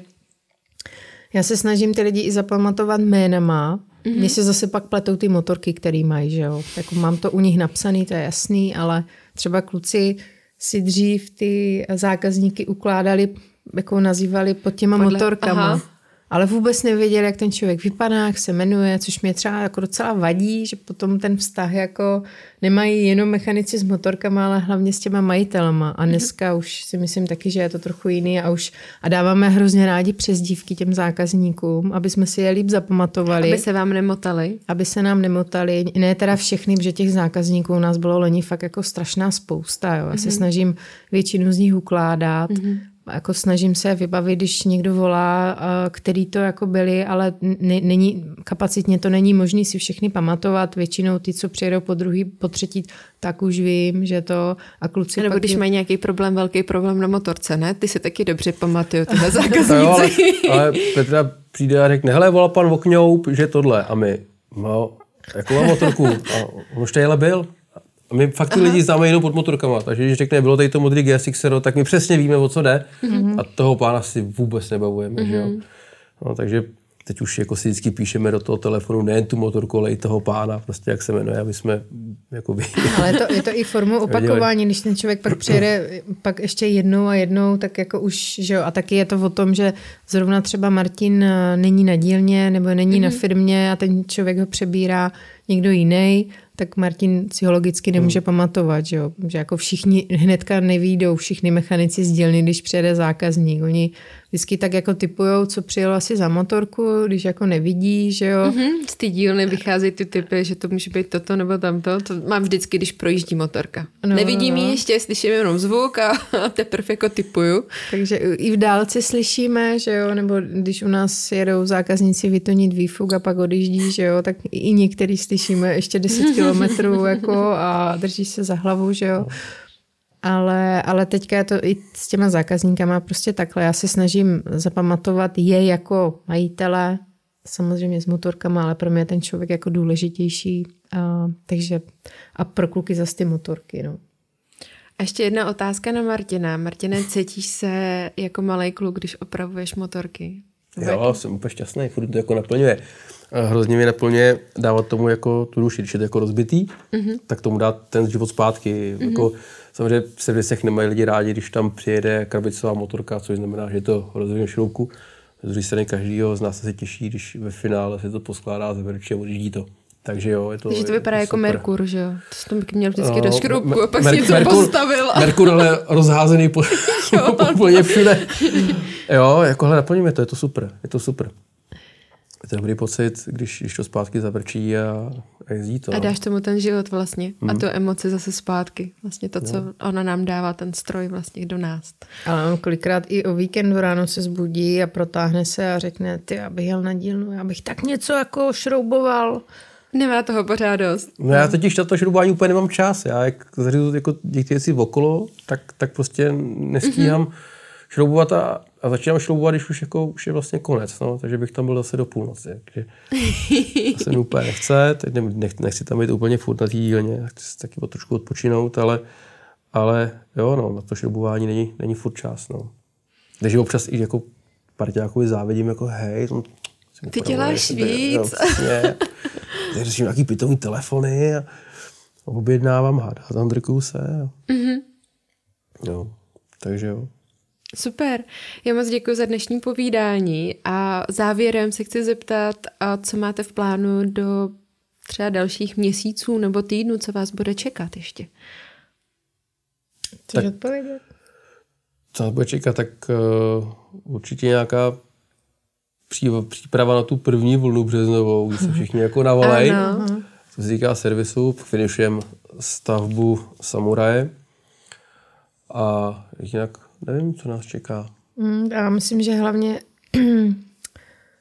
já se snažím ty lidi i zapamatovat jménama. Mm-hmm. Mně se zase pak pletou ty motorky, který mají, že jo. Tak mám to u nich napsaný, to je jasný, ale třeba kluci si dřív ty zákazníky ukládali, jako nazývali pod těma motorkama. Aha. Ale vůbec nevěděli, jak ten člověk vypadá, jak se jmenuje, což mě třeba jako docela vadí, že potom ten vztah jako nemají jenom mechanici s motorkama, ale hlavně s těma majitelama. A dneska už si myslím taky, že je to trochu jiný a dáváme hrozně rádi přezdívky těm zákazníkům, aby jsme si je líp zapamatovali. Aby se vám nemotali. Aby se nám nemotali. Ne teda všechny, že těch zákazníků u nás bylo loni fakt jako strašná spousta. Jo. Já se snažím většinu z nich ukládat. Mm-hmm. Jako snažím se vybavit, když někdo volá, který to jako byli, ale není, kapacitně to není možné si všechny pamatovat. Většinou ty, co přijedou po druhý, po třetí, tak už vím, že to a kluci. Nebo když mají nějaký problém, velký problém na motorce, ne? Ty si taky dobře pamatuju, tyhle zákazníci. Jo, ale Petra přijde a řekne, hele, volá pan Vokňoup, že tohle. A my, no, jakou mám motorku? A on už tadyhle byl. A my fakt ty lidi známe jenom pod motorkama, takže když řekne, bylo tady to modrý G6R, tak my přesně víme, o co jde a toho pána si vůbec nebavujeme, že jo. No, takže teď už jako si vždycky píšeme do toho telefonu nejen tu motorku, ale i toho pána, prostě jak se jmenuje, aby jsme jako věděli. Ale je to i formou opakování, když ten člověk pak přijede pak ještě jednou a jednou, tak jako už, že jo, a taky je to o tom, že zrovna třeba Martin není na dílně nebo není na firmě a ten člověk ho přebírá někdo jiný, tak Martin si ho logicky nemůže pamatovat, že jo, že jako všichni hnedka nevídou, všichni mechanici z dílny, když přijede zákazník, oni vždycky tak jako typujou, co přijelo asi za motorku, když jako nevidí, že jo. Z ty dílny vycházejí ty typy, že to může být toto nebo tamto, to mám vždycky, když projíždí motorka. No, nevidím ji ještě, slyším jenom zvuk a teprve jako typuju. Takže i v dálce slyšíme, že jo, nebo když u nás jedou zákazníci vytonit výfuk a pak odjíždí, že jo, tak i některý slyšíme ještě 10 kilometrů jako a drží se za hlavu, že jo. Ale teďka je to i s těma zákazníkama prostě takhle. Já se snažím zapamatovat je jako majitele, samozřejmě s motorkama, ale pro mě je ten člověk jako důležitější. Takže a pro kluky zas ty motorky, no. A ještě jedna otázka na Martina. Martine, cítíš se jako malej kluk, když opravuješ motorky? Jo, jsem úplně šťastný, furt to jako naplňuje. Hrozně mě naplňuje dávat tomu jako tu duši, když je to jako rozbitý, tak tomu dát ten život zpátky. Jako, samozřejmě v servisech nemají lidi rádi, když tam přijede krabicová motorka, což znamená, že je to rozhodně šroubku. Z druhé strany každýho z nás se těší, když ve finále se to poskládá, zavrčí a odjíždí to. Takže jo, je to... Takže to vypadá jako super. Merkur, že jo? To jsem měl vždycky do šroubku a pak si něco postavil. Merkur ale rozházený úplně všude. Jo, jako hele, naplníme to, je to super, je to super. Je to dobrý pocit, když to zpátky zavrčí a jezdí to. A dáš tomu ten život vlastně a tu emoci zase zpátky. Vlastně to, co ona nám dává, ten stroj vlastně do nás. Ale on kolikrát i o víkendu ráno se zbudí a protáhne se a řekne, ty, já bych jel na dílnu, já bych tak něco jako šrouboval. Nemá toho pořád dost. No já totiž na to šroubání úplně nemám čas. Já jak zařizu jako těch věcí okolo, tak prostě nestíhám šroubovat a začínám šroubovat, když už je vlastně konec, no, takže bych tam byl zase do půlnoci. Takže se mi úplně nechce, teď nechci tam být úplně furt na té dílně, chci se taky trošku odpočinout, ale jo, no, na to šroubování není furt čas. No. Takže občas i jako parťákovi závidím, jako hej, ty děláš víc. Takže řeším nějaký pitomý telefony a objednávám, handrkuju se. Jo, takže jo. Super, já moc děkuji za dnešní povídání a závěrem se chci zeptat, co máte v plánu do třeba dalších měsíců nebo týdnů, co vás bude čekat ještě? Chceš odpovědět? Co nás bude čekat, tak určitě nějaká příprava na tu první vlnu březnovou, kdy se všichni jako navalají. Co se týká servisu, finišujeme stavbu Samuraje a jinak nevím, co nás čeká. Já myslím, že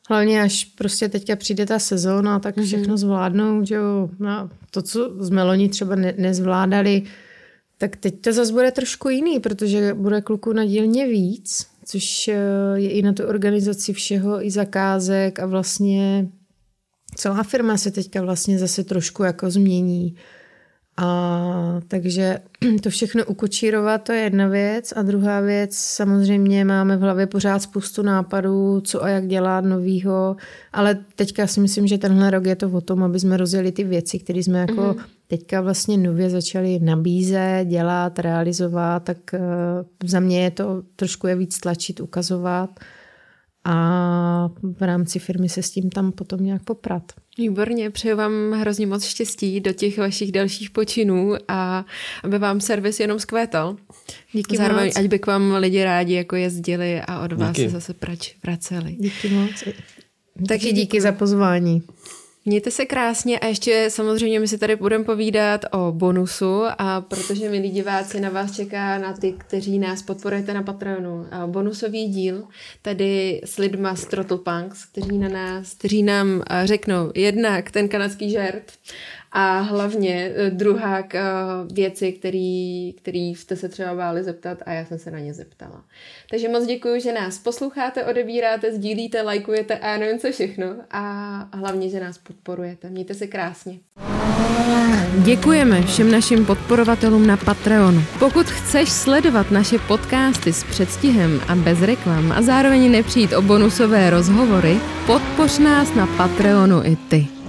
hlavně až prostě teďka přijde ta sezóna, tak všechno zvládnou. Že jo? No, to, co jsme loni třeba nezvládali, tak teď to zase bude trošku jiný, protože bude kluků na dílně víc, což je i na tu organizaci všeho, i zakázek a vlastně celá firma se teďka vlastně zase trošku jako změní. A takže to všechno ukočírovat, to je jedna věc. A druhá věc, samozřejmě máme v hlavě pořád spoustu nápadů, co a jak dělat novýho, ale teďka si myslím, že tenhle rok je to o tom, aby jsme rozjeli ty věci, které jsme jako teďka vlastně nově začali nabízet, dělat, realizovat, tak za mě je to trošku je víc tlačit, ukazovat a v rámci firmy se s tím tam potom nějak poprat. Výborně, přeju vám hrozně moc štěstí do těch vašich dalších počinů a aby vám servis jenom zkvétal. Díky zároveň, moc. Ať by k vám lidi rádi jako jezdili a od vás se zase vraceli. Díky moc. Taky díky za pozvání. Mějte se krásně a ještě samozřejmě my si tady budeme povídat o bonusu, a protože milí diváci na vás čeká, na ty, kteří nás podporujete na Patreonu, bonusový díl tady s lidma z Throttle Punks, kteří nám řeknou jednak ten kanadský žert a hlavně druhá věci, který jste se třeba báli zeptat a já jsem se na ně zeptala. Takže moc děkuji, že nás posloucháte, odebíráte, sdílíte, lajkujete a já nevím co všechno, a hlavně, že nás podporujete. Mějte se krásně. Děkujeme všem našim podporovatelům na Patreonu. Pokud chceš sledovat naše podcasty s předstihem a bez reklam a zároveň nepřijít o bonusové rozhovory, podpoř nás na Patreonu i ty.